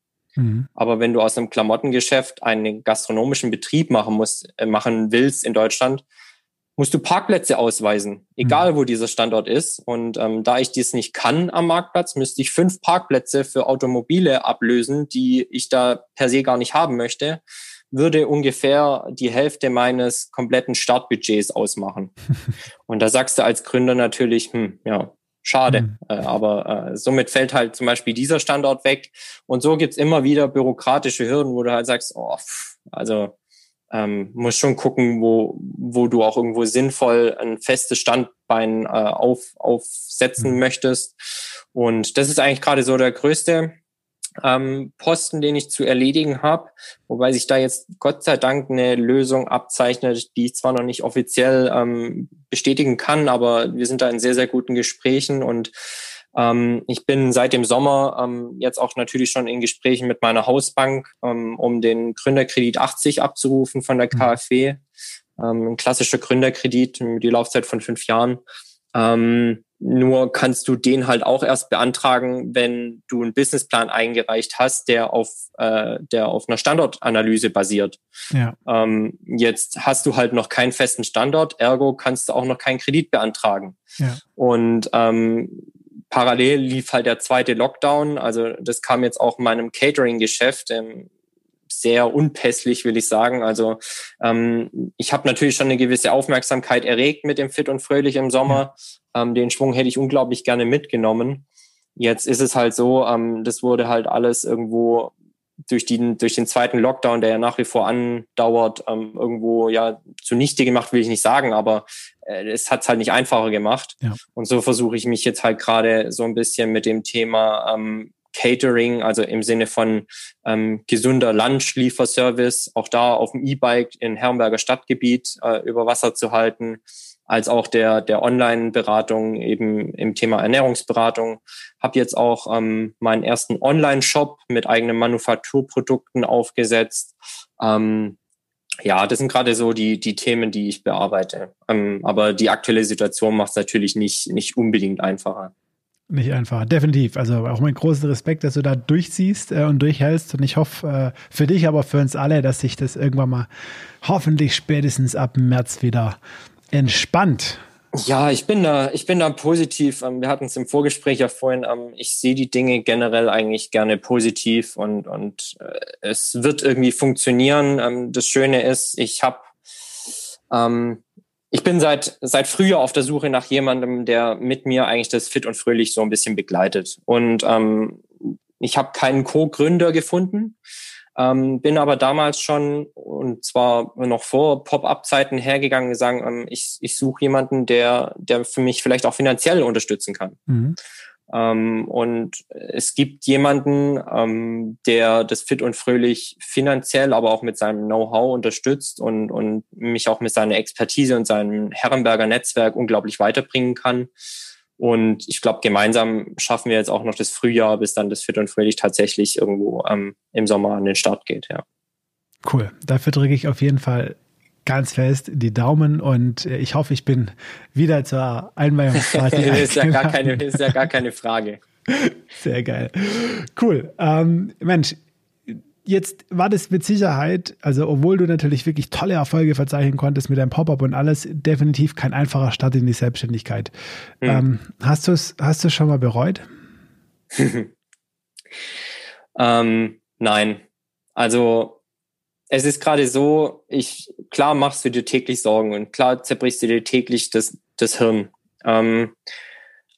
Aber wenn du aus einem Klamottengeschäft einen gastronomischen Betrieb machen willst in Deutschland, musst du Parkplätze ausweisen, egal wo dieser Standort ist. Und da ich dies nicht kann am Marktplatz, müsste ich 5 Parkplätze für Automobile ablösen, die ich da per se gar nicht haben möchte, würde ungefähr die Hälfte meines kompletten Startbudgets ausmachen. Und da sagst du als Gründer natürlich, Schade, aber somit fällt halt zum Beispiel dieser Standort weg. Und so gibt's immer wieder bürokratische Hürden, wo du halt sagst, musst schon gucken, wo du auch irgendwo sinnvoll ein festes Standbein aufsetzen möchtest. Und das ist eigentlich gerade so der größte Posten, den ich zu erledigen habe, wobei sich da jetzt Gott sei Dank eine Lösung abzeichnet, die ich zwar noch nicht offiziell bestätigen kann, aber wir sind da in sehr, sehr guten Gesprächen und ich bin seit dem Sommer jetzt auch natürlich schon in Gesprächen mit meiner Hausbank, um den Gründerkredit 80 abzurufen von der KfW, ein klassischer Gründerkredit, die Laufzeit von 5 Jahren. Nur kannst du den halt auch erst beantragen, wenn du einen Businessplan eingereicht hast, der auf einer Standortanalyse basiert. Ja. Jetzt hast du halt noch keinen festen Standort, ergo kannst du auch noch keinen Kredit beantragen. Ja. Und parallel lief halt der zweite Lockdown. Also das kam jetzt auch in meinem Catering-Geschäft sehr unpässlich, will ich sagen. Also ich habe natürlich schon eine gewisse Aufmerksamkeit erregt mit dem Fit und Fröhlich im Sommer. Den Schwung hätte ich unglaublich gerne mitgenommen. Jetzt ist es halt so, das wurde halt alles irgendwo durch den zweiten Lockdown, der ja nach wie vor andauert, irgendwo ja zunichte gemacht, will ich nicht sagen, aber es hat's halt nicht einfacher gemacht. Ja. Und so versuche ich mich jetzt halt gerade so ein bisschen mit dem Thema Catering, also im Sinne von gesunder Lunchlieferservice, auch da auf dem E-Bike in Herrenberger Stadtgebiet über Wasser zu halten, als auch der Online-Beratung eben im Thema Ernährungsberatung. Habe jetzt auch meinen ersten Online-Shop mit eigenen Manufakturprodukten aufgesetzt. Das sind gerade so die Themen, die ich bearbeite. Aber die aktuelle Situation macht es natürlich nicht unbedingt einfacher. Nicht einfach, definitiv. Also auch mein großen Respekt, dass du da durchziehst und durchhältst. Und ich hoffe für dich, aber für uns alle, dass sich das irgendwann mal hoffentlich spätestens ab März wieder entspannt. Ja, ich bin da positiv. Wir hatten es im Vorgespräch ja vorhin. Ich sehe die Dinge generell eigentlich gerne positiv und es wird irgendwie funktionieren. Das Schöne ist, ich bin seit Frühjahr auf der Suche nach jemandem, der mit mir eigentlich das Fit und Fröhlich so ein bisschen begleitet. Und ich habe keinen Co-Gründer gefunden, bin aber damals schon, und zwar noch vor Pop-Up-Zeiten, hergegangen und gesagt, ich suche jemanden, der für mich vielleicht auch finanziell unterstützen kann. Mhm. Und es gibt jemanden, der das Fit und Fröhlich finanziell, aber auch mit seinem Know-how unterstützt und mich auch mit seiner Expertise und seinem Herrenberger Netzwerk unglaublich weiterbringen kann. Und ich glaube, gemeinsam schaffen wir jetzt auch noch das Frühjahr, bis dann das Fit und Fröhlich tatsächlich irgendwo im Sommer an den Start geht. Ja. Cool, dafür drücke ich auf jeden Fall ganz fest die Daumen und ich hoffe, ich bin wieder zur Einweihungsparty. ist ja gar keine Frage. Sehr geil. Cool. Mensch, jetzt war das mit Sicherheit, also obwohl du natürlich wirklich tolle Erfolge verzeichnen konntest mit deinem Pop-Up und alles, definitiv kein einfacher Start in die Selbstständigkeit. Hast du es schon mal bereut? Nein. Also es ist gerade so, klar machst du dir täglich Sorgen und klar zerbrichst du dir täglich das Hirn.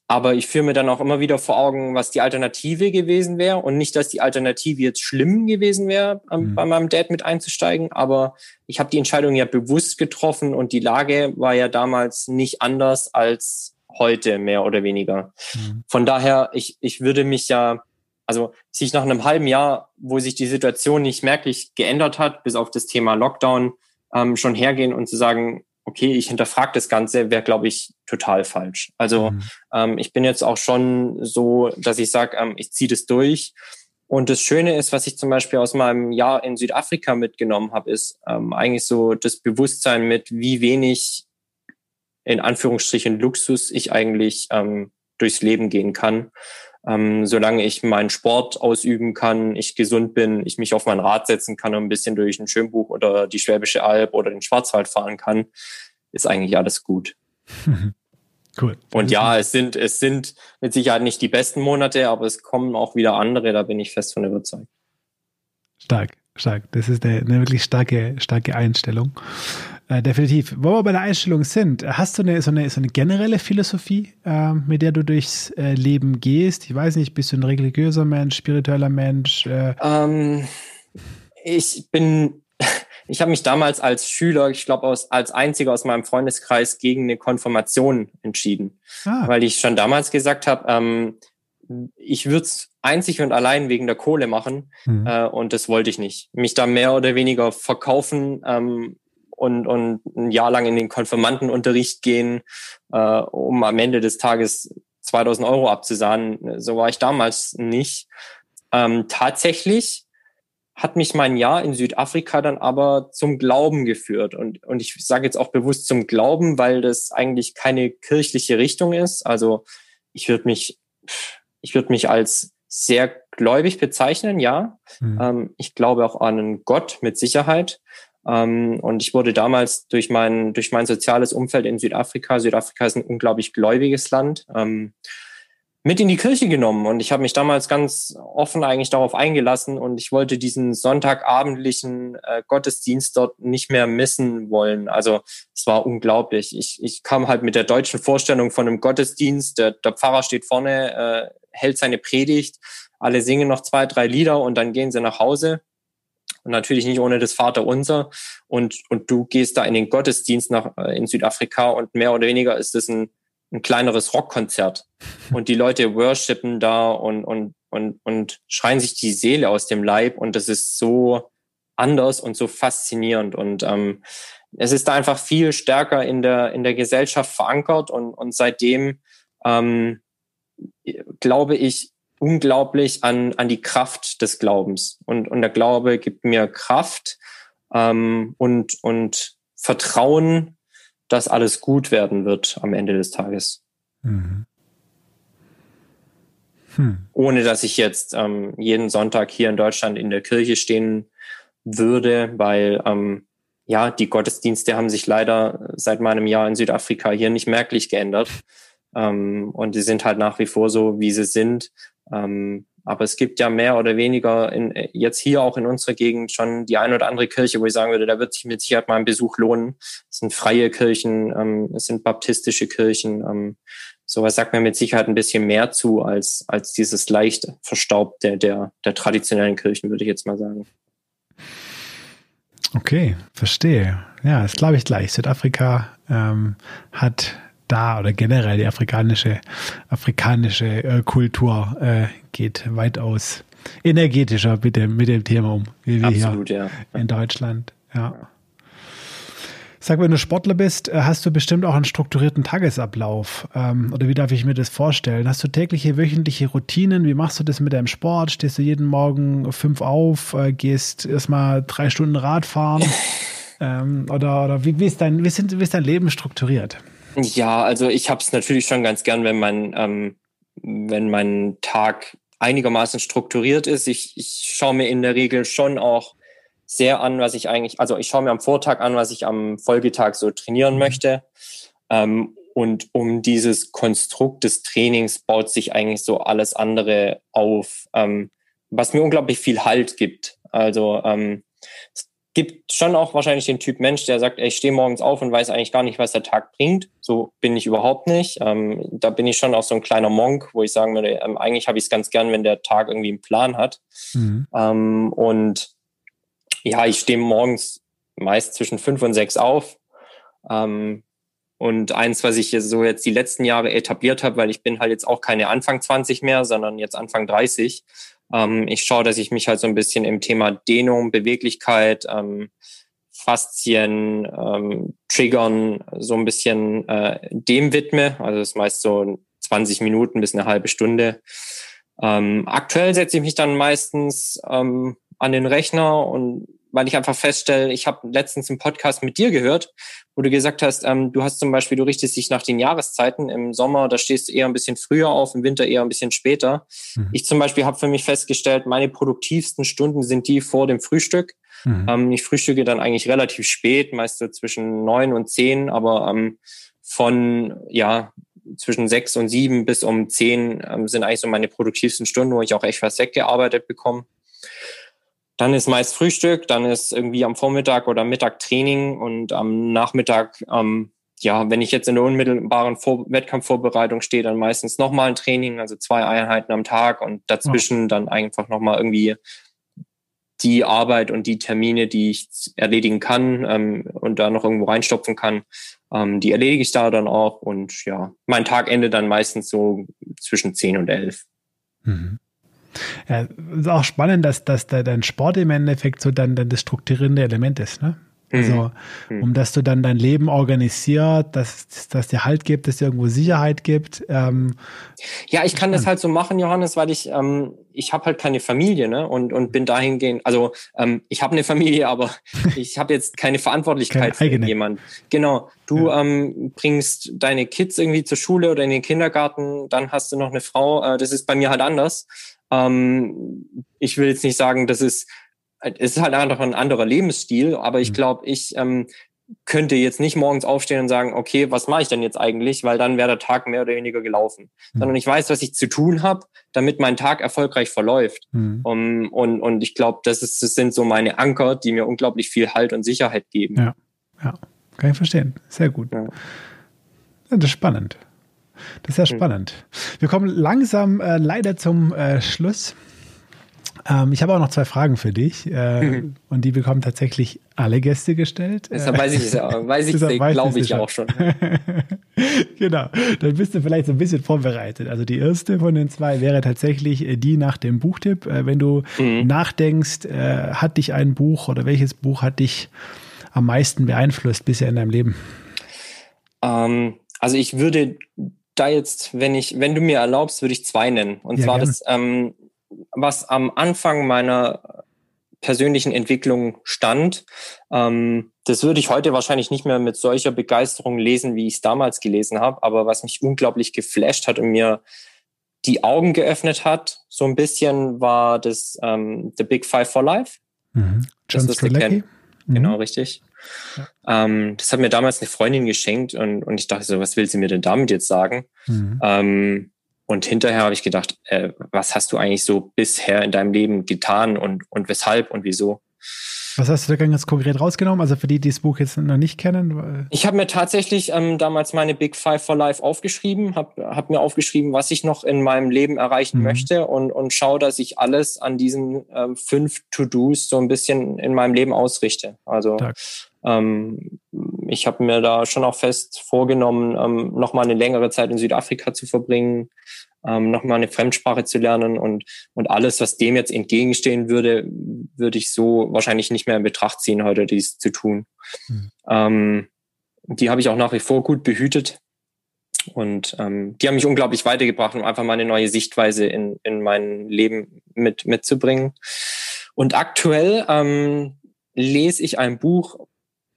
Aber ich führe mir dann auch immer wieder vor Augen, was die Alternative gewesen wäre und nicht, dass die Alternative jetzt schlimm gewesen wäre, bei meinem Dad mit einzusteigen, aber ich habe die Entscheidung ja bewusst getroffen und die Lage war ja damals nicht anders als heute, mehr oder weniger. Mhm. Von daher, ich würde mich ja, also sich nach einem halben Jahr, wo sich die Situation nicht merklich geändert hat, bis auf das Thema Lockdown, schon hergehen und zu sagen, okay, ich hinterfrage das Ganze, wäre, glaube ich, total falsch. Also ich bin jetzt auch schon so, dass ich sage, ich ziehe das durch. Und das Schöne ist, was ich zum Beispiel aus meinem Jahr in Südafrika mitgenommen habe, ist eigentlich so das Bewusstsein mit, wie wenig, in Anführungsstrichen, Luxus ich eigentlich durchs Leben gehen kann. Solange ich meinen Sport ausüben kann, ich gesund bin, ich mich auf mein Rad setzen kann und ein bisschen durch ein Schönbuch oder die Schwäbische Alb oder den Schwarzwald fahren kann, ist eigentlich alles gut. Cool. Und ja, es sind mit Sicherheit nicht die besten Monate, aber es kommen auch wieder andere, da bin ich fest von überzeugt. Stark, stark. Das ist eine wirklich starke Einstellung. Definitiv. Wo wir bei der Einstellung sind, hast du so eine generelle Philosophie, mit der du durchs Leben gehst? Ich weiß nicht, bist du ein religiöser Mensch, spiritueller Mensch? Ich habe mich damals als Schüler, ich glaube als einziger aus meinem Freundeskreis, gegen eine Konfirmation entschieden, weil ich schon damals gesagt habe, ich würde es einzig und allein wegen der Kohle machen, und das wollte ich nicht. Mich da mehr oder weniger verkaufen und ein Jahr lang in den Konfirmandenunterricht gehen, um am Ende des Tages 2.000 Euro abzusahnen. So war ich damals nicht. Tatsächlich hat mich mein Jahr in Südafrika dann aber zum Glauben geführt. Und ich sage jetzt auch bewusst zum Glauben, weil das eigentlich keine kirchliche Richtung ist. Also ich würde mich als sehr gläubig bezeichnen, ja. Ich glaube auch an einen Gott mit Sicherheit. Und ich wurde damals durch mein soziales Umfeld in Südafrika ist ein unglaublich gläubiges Land, mit in die Kirche genommen. Und ich habe mich damals ganz offen eigentlich darauf eingelassen. Und ich wollte diesen sonntagabendlichen Gottesdienst dort nicht mehr missen wollen. Also es war unglaublich. Ich kam halt mit der deutschen Vorstellung von einem Gottesdienst. Der Pfarrer steht vorne, hält seine Predigt. Alle singen noch 2, 3 Lieder und dann gehen sie nach Hause. Und natürlich nicht ohne das Vaterunser. Und du gehst da in den Gottesdienst in Südafrika und mehr oder weniger ist es ein kleineres Rockkonzert. Und die Leute worshipen da und schreien sich die Seele aus dem Leib. Und das ist so anders und so faszinierend. Und es ist da einfach viel stärker in der Gesellschaft verankert. Und seitdem glaube ich unglaublich an die Kraft des Glaubens. Und der Glaube gibt mir Kraft und Vertrauen, dass alles gut werden wird am Ende des Tages. Mhm. Ohne dass ich jetzt jeden Sonntag hier in Deutschland in der Kirche stehen würde, weil die Gottesdienste haben sich leider seit meinem Jahr in Südafrika hier nicht merklich geändert. Und die sind halt nach wie vor so, wie sie sind. Aber es gibt ja mehr oder weniger jetzt hier auch in unserer Gegend schon die eine oder andere Kirche, wo ich sagen würde, da wird sich mit Sicherheit mal ein Besuch lohnen. Es sind freie Kirchen, es sind baptistische Kirchen. Sowas sagt mir mit Sicherheit ein bisschen mehr zu als dieses leicht verstaubte der traditionellen Kirchen, würde ich jetzt mal sagen. Okay, verstehe. Ja, das glaube ich gleich. Südafrika hat da oder generell die afrikanische Kultur geht weitaus energetischer mit dem Thema um, wie wir Absolut, hier in Deutschland. Ja. Sag, wenn du Sportler bist, hast du bestimmt auch einen strukturierten Tagesablauf. Oder wie darf ich mir das vorstellen? Hast du tägliche, wöchentliche Routinen? Wie machst du das mit deinem Sport? Stehst du jeden Morgen 5 auf, gehst erstmal 3 Stunden Radfahren? Oder wie ist dein Leben strukturiert? Ja, also ich habe es natürlich schon ganz gern, wenn mein Tag einigermaßen strukturiert ist. Ich schaue mir in der Regel schon auch sehr an, ich schaue mir am Vortag an, was ich am Folgetag so trainieren möchte. Und um dieses Konstrukt des Trainings baut sich eigentlich so alles andere auf, was mir unglaublich viel Halt gibt. Also gibt schon auch wahrscheinlich den Typ Mensch, der sagt, ich stehe morgens auf und weiß eigentlich gar nicht, was der Tag bringt. So bin ich überhaupt nicht. Da bin ich schon auch so ein kleiner Monk, wo ich sagen würde, eigentlich habe ich es ganz gern, wenn der Tag irgendwie einen Plan hat. Mhm. Und ja, ich stehe morgens meist zwischen 5 und 6 auf. Und eins, was ich so jetzt die letzten Jahre etabliert habe, weil ich bin halt jetzt auch keine Anfang 20 mehr, sondern jetzt Anfang 30, ich schaue, dass ich mich halt so ein bisschen im Thema Dehnung, Beweglichkeit, Faszien, Triggern so ein bisschen dem widme. Also das ist meist so 20 Minuten bis eine halbe Stunde. Aktuell setze ich mich dann meistens an den Rechner und weil ich einfach feststelle, ich habe letztens einen Podcast mit dir gehört, wo du gesagt hast, du richtest dich nach den Jahreszeiten. Im Sommer, da stehst du eher ein bisschen früher auf, im Winter eher ein bisschen später. Mhm. Ich zum Beispiel habe für mich festgestellt, meine produktivsten Stunden sind die vor dem Frühstück. Mhm. Ich frühstücke dann eigentlich relativ spät, meist so zwischen 9 und 10, aber zwischen 6 und 7 bis um 10 sind eigentlich so meine produktivsten Stunden, wo ich auch echt was weggearbeitet bekomme. Dann ist meist Frühstück, dann ist irgendwie am Vormittag oder Mittag Training und am Nachmittag, wenn ich jetzt in der unmittelbaren Wettkampfvorbereitung stehe, dann meistens nochmal ein Training, also 2 Einheiten am Tag und dazwischen dann einfach nochmal irgendwie die Arbeit und die Termine, die ich erledigen kann und da noch irgendwo reinstopfen kann, die erledige ich da dann auch und ja, mein Tag endet dann meistens so zwischen 10 und 11. Mhm. Ja, ist auch spannend, dass da dein Sport im Endeffekt so dann das strukturierende Element ist, ne? Also, um dass du dann dein Leben organisierst, dass dir Halt gibt, dass dir irgendwo Sicherheit gibt. Ich kann das halt so machen, Johannes, weil ich habe halt keine Familie, ne? Und bin dahingehend, also ich habe eine Familie, aber ich habe jetzt keine Verantwortlichkeit für jemanden. Genau, du bringst deine Kids irgendwie zur Schule oder in den Kindergarten, dann hast du noch eine Frau, das ist bei mir halt anders. Ich will jetzt nicht sagen, es ist halt einfach ein anderer Lebensstil, aber ich glaube, ich könnte jetzt nicht morgens aufstehen und sagen, okay, was mache ich denn jetzt eigentlich, weil dann wäre der Tag mehr oder weniger gelaufen. Sondern ich weiß, was ich zu tun habe, damit mein Tag erfolgreich verläuft. Und ich glaube, das sind so meine Anker, die mir unglaublich viel Halt und Sicherheit geben. Ja. Kann ich verstehen. Sehr gut. Ja. Das ist spannend. Das ist ja spannend. Wir kommen langsam leider zum Schluss. Ich habe auch noch 2 Fragen für dich und die bekommen tatsächlich alle Gäste gestellt. Deshalb weiß ich es auch schon. Genau, dann bist du vielleicht so ein bisschen vorbereitet. Also die erste von den 2 wäre tatsächlich die nach dem Buchtipp. Wenn du nachdenkst, hat dich ein Buch oder welches Buch hat dich am meisten beeinflusst bisher in deinem Leben? Also ich würde da jetzt, wenn du mir erlaubst, würde ich 2 nennen. Und ja, zwar gerne. Das... was am Anfang meiner persönlichen Entwicklung stand, das würde ich heute wahrscheinlich nicht mehr mit solcher Begeisterung lesen, wie ich es damals gelesen habe, aber was mich unglaublich geflasht hat und mir die Augen geöffnet hat, so ein bisschen war das The Big Five for Life. John Strelacki. Genau, richtig. Ja. Das hat mir damals eine Freundin geschenkt und ich dachte so, was will sie mir denn damit jetzt sagen? Und hinterher habe ich gedacht, was hast du eigentlich so bisher in deinem Leben getan und weshalb und wieso? Was hast du da ganz konkret rausgenommen? Also für die das Buch jetzt noch nicht kennen? Ich habe mir tatsächlich damals meine Big Five for Life aufgeschrieben, hab mir aufgeschrieben, was ich noch in meinem Leben erreichen möchte und schaue, dass ich alles an diesen 5 To-Dos so ein bisschen in meinem Leben ausrichte. Also ich habe mir da schon auch fest vorgenommen, nochmal eine längere Zeit in Südafrika zu verbringen, nochmal eine Fremdsprache zu lernen und alles, was dem jetzt entgegenstehen würde, würde ich so wahrscheinlich nicht mehr in Betracht ziehen, heute dies zu tun. Die habe ich auch nach wie vor gut behütet und die haben mich unglaublich weitergebracht, um einfach mal eine neue Sichtweise in mein Leben mitzubringen. Und aktuell lese ich ein Buch,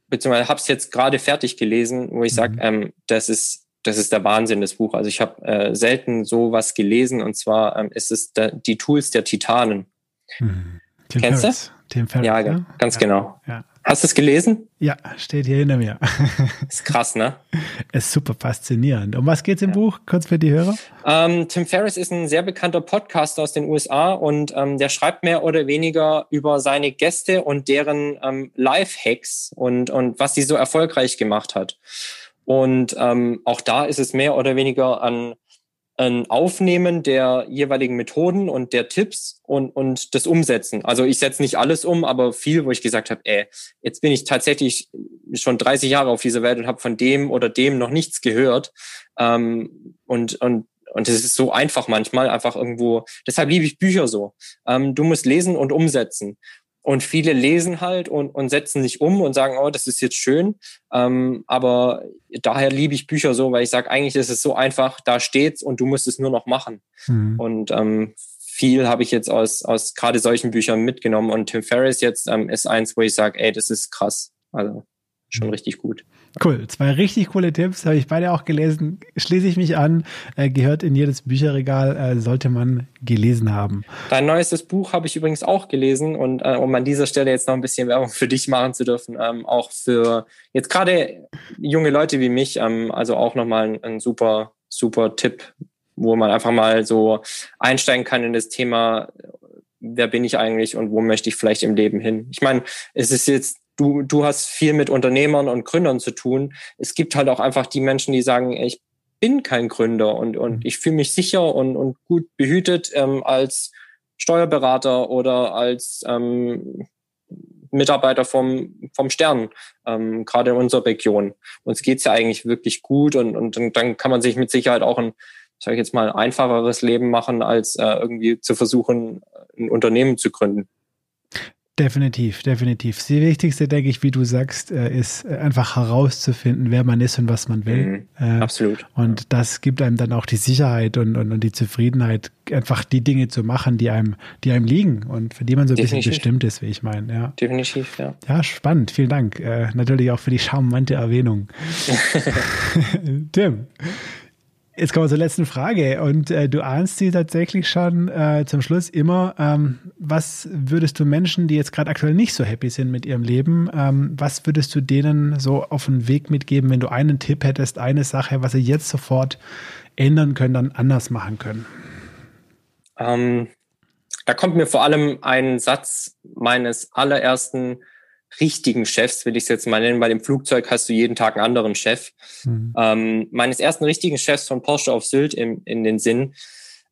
beziehungsweise habe es jetzt gerade fertig gelesen, wo ich sage, das ist der Wahnsinn, das Buch. Also ich habe selten sowas gelesen und zwar ist es die Tools der Titanen. Tim Kennst Ferriss. Du? Tim Ferriss, ja, ganz genau. Ja. Hast du es gelesen? Ja, steht hier hinter mir. Ist krass, ne? Ist super faszinierend. Um was geht's im Buch? Kurz für die Hörer. Tim Ferriss ist ein sehr bekannter Podcaster aus den USA und der schreibt mehr oder weniger über seine Gäste und deren Lifehacks und was sie so erfolgreich gemacht hat. Und auch da ist es mehr oder weniger ein Aufnehmen der jeweiligen Methoden und der Tipps und das Umsetzen. Also ich setze nicht alles um, aber viel, wo ich gesagt habe, jetzt bin ich tatsächlich schon 30 Jahre auf dieser Welt und habe von dem oder dem noch nichts gehört. Und es ist so einfach manchmal, einfach irgendwo, deshalb liebe ich Bücher so. Du musst lesen und umsetzen. Und viele lesen halt und setzen sich um und sagen, das ist jetzt schön. Aber daher liebe ich Bücher so, weil ich sage, eigentlich ist es so einfach, da steht's und du musst es nur noch machen. Und viel habe ich jetzt aus gerade solchen Büchern mitgenommen. Und Tim Ferriss jetzt ist eins, wo ich sage, das ist krass. Also schon richtig gut. Cool, 2 richtig coole Tipps, habe ich beide auch gelesen, schließe ich mich an, gehört in jedes Bücherregal, sollte man gelesen haben. Dein neuestes Buch habe ich übrigens auch gelesen und um an dieser Stelle jetzt noch ein bisschen Werbung für dich machen zu dürfen, auch für jetzt gerade junge Leute wie mich, also auch nochmal ein super, super Tipp, wo man einfach mal so einsteigen kann in das Thema wer bin ich eigentlich und wo möchte ich vielleicht im Leben hin? Ich meine, es ist jetzt, du hast viel mit Unternehmern und Gründern zu tun. Es gibt halt auch einfach die Menschen, die sagen, ich bin kein Gründer und ich fühle mich sicher und gut behütet als Steuerberater oder als Mitarbeiter vom Stern, gerade in unserer Region. Uns geht's ja eigentlich wirklich gut und dann kann man sich mit Sicherheit auch ein, sage ich jetzt mal, einfacheres Leben machen, als irgendwie zu versuchen, ein Unternehmen zu gründen. Definitiv. Das Wichtigste, denke ich, wie du sagst, ist einfach herauszufinden, wer man ist und was man will. Absolut. Und das gibt einem dann auch die Sicherheit und die Zufriedenheit, einfach die Dinge zu machen, die einem liegen und für die man so ein bisschen bestimmt ist, wie ich meine. Ja. Definitiv, ja. Ja, spannend. Vielen Dank. Natürlich auch für die charmante Erwähnung. Tim. Jetzt kommen wir zur letzten Frage und du ahnst sie tatsächlich schon zum Schluss immer. Was würdest du Menschen, die jetzt gerade aktuell nicht so happy sind mit ihrem Leben, was würdest du denen so auf den Weg mitgeben, wenn du einen Tipp hättest, eine Sache, was sie jetzt sofort ändern können, dann anders machen können? Da kommt mir vor allem ein Satz meines allerersten richtigen Chefs, will ich es jetzt mal nennen, bei dem Flugzeug hast du jeden Tag einen anderen Chef. Mhm. Meines ersten richtigen Chefs von Porsche auf Sylt in den Sinn.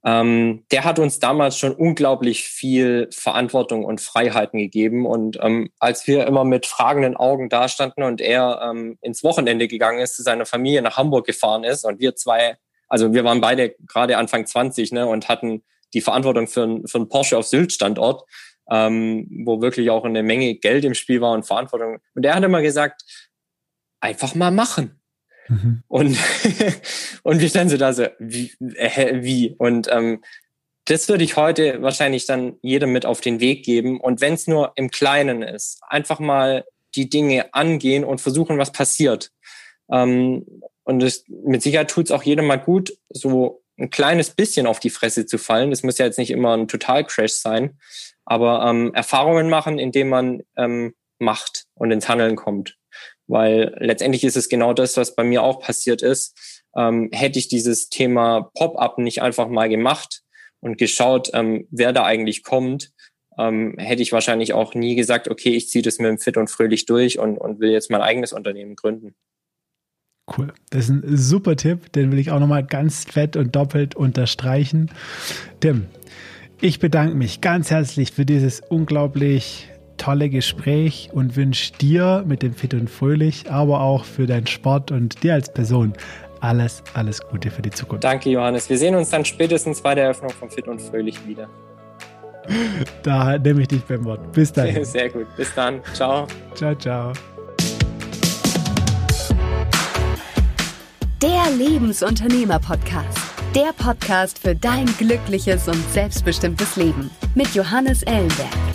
Der hat uns damals schon unglaublich viel Verantwortung und Freiheiten gegeben und als wir immer mit fragenden Augen dastanden und er ins Wochenende gegangen ist, zu seiner Familie nach Hamburg gefahren ist und wir waren beide gerade Anfang 20, ne, und hatten die Verantwortung für einen Porsche auf Sylt Standort, wo wirklich auch eine Menge Geld im Spiel war und Verantwortung. Und er hat immer gesagt, einfach mal machen. Mhm. Und wir standen so da so, wie? Und das würde ich heute wahrscheinlich dann jedem mit auf den Weg geben. Und wenn es nur im Kleinen ist, einfach mal die Dinge angehen und versuchen, was passiert. Und mit Sicherheit tut es auch jedem mal gut, so ein kleines bisschen auf die Fresse zu fallen. Das muss ja jetzt nicht immer ein Totalcrash sein. Aber Erfahrungen machen, indem man macht und ins Handeln kommt. Weil letztendlich ist es genau das, was bei mir auch passiert ist. Hätte ich dieses Thema Pop-up nicht einfach mal gemacht und geschaut, wer da eigentlich kommt, hätte ich wahrscheinlich auch nie gesagt, okay, ich ziehe das mit dem Fit und Fröhlich durch und will jetzt mein eigenes Unternehmen gründen. Cool. Das ist ein super Tipp, den will ich auch nochmal ganz fett und doppelt unterstreichen. Tim, ich bedanke mich ganz herzlich für dieses unglaublich tolle Gespräch und wünsche dir mit dem Fit und Fröhlich, aber auch für deinen Sport und dir als Person alles, alles Gute für die Zukunft. Danke, Johannes. Wir sehen uns dann spätestens bei der Eröffnung von Fit und Fröhlich wieder. Da nehme ich dich beim Wort. Bis dahin. Sehr gut. Bis dann. Ciao. Ciao, ciao. Der Lebensunternehmer-Podcast. Der Podcast für dein glückliches und selbstbestimmtes Leben mit Johannes Ellenberg.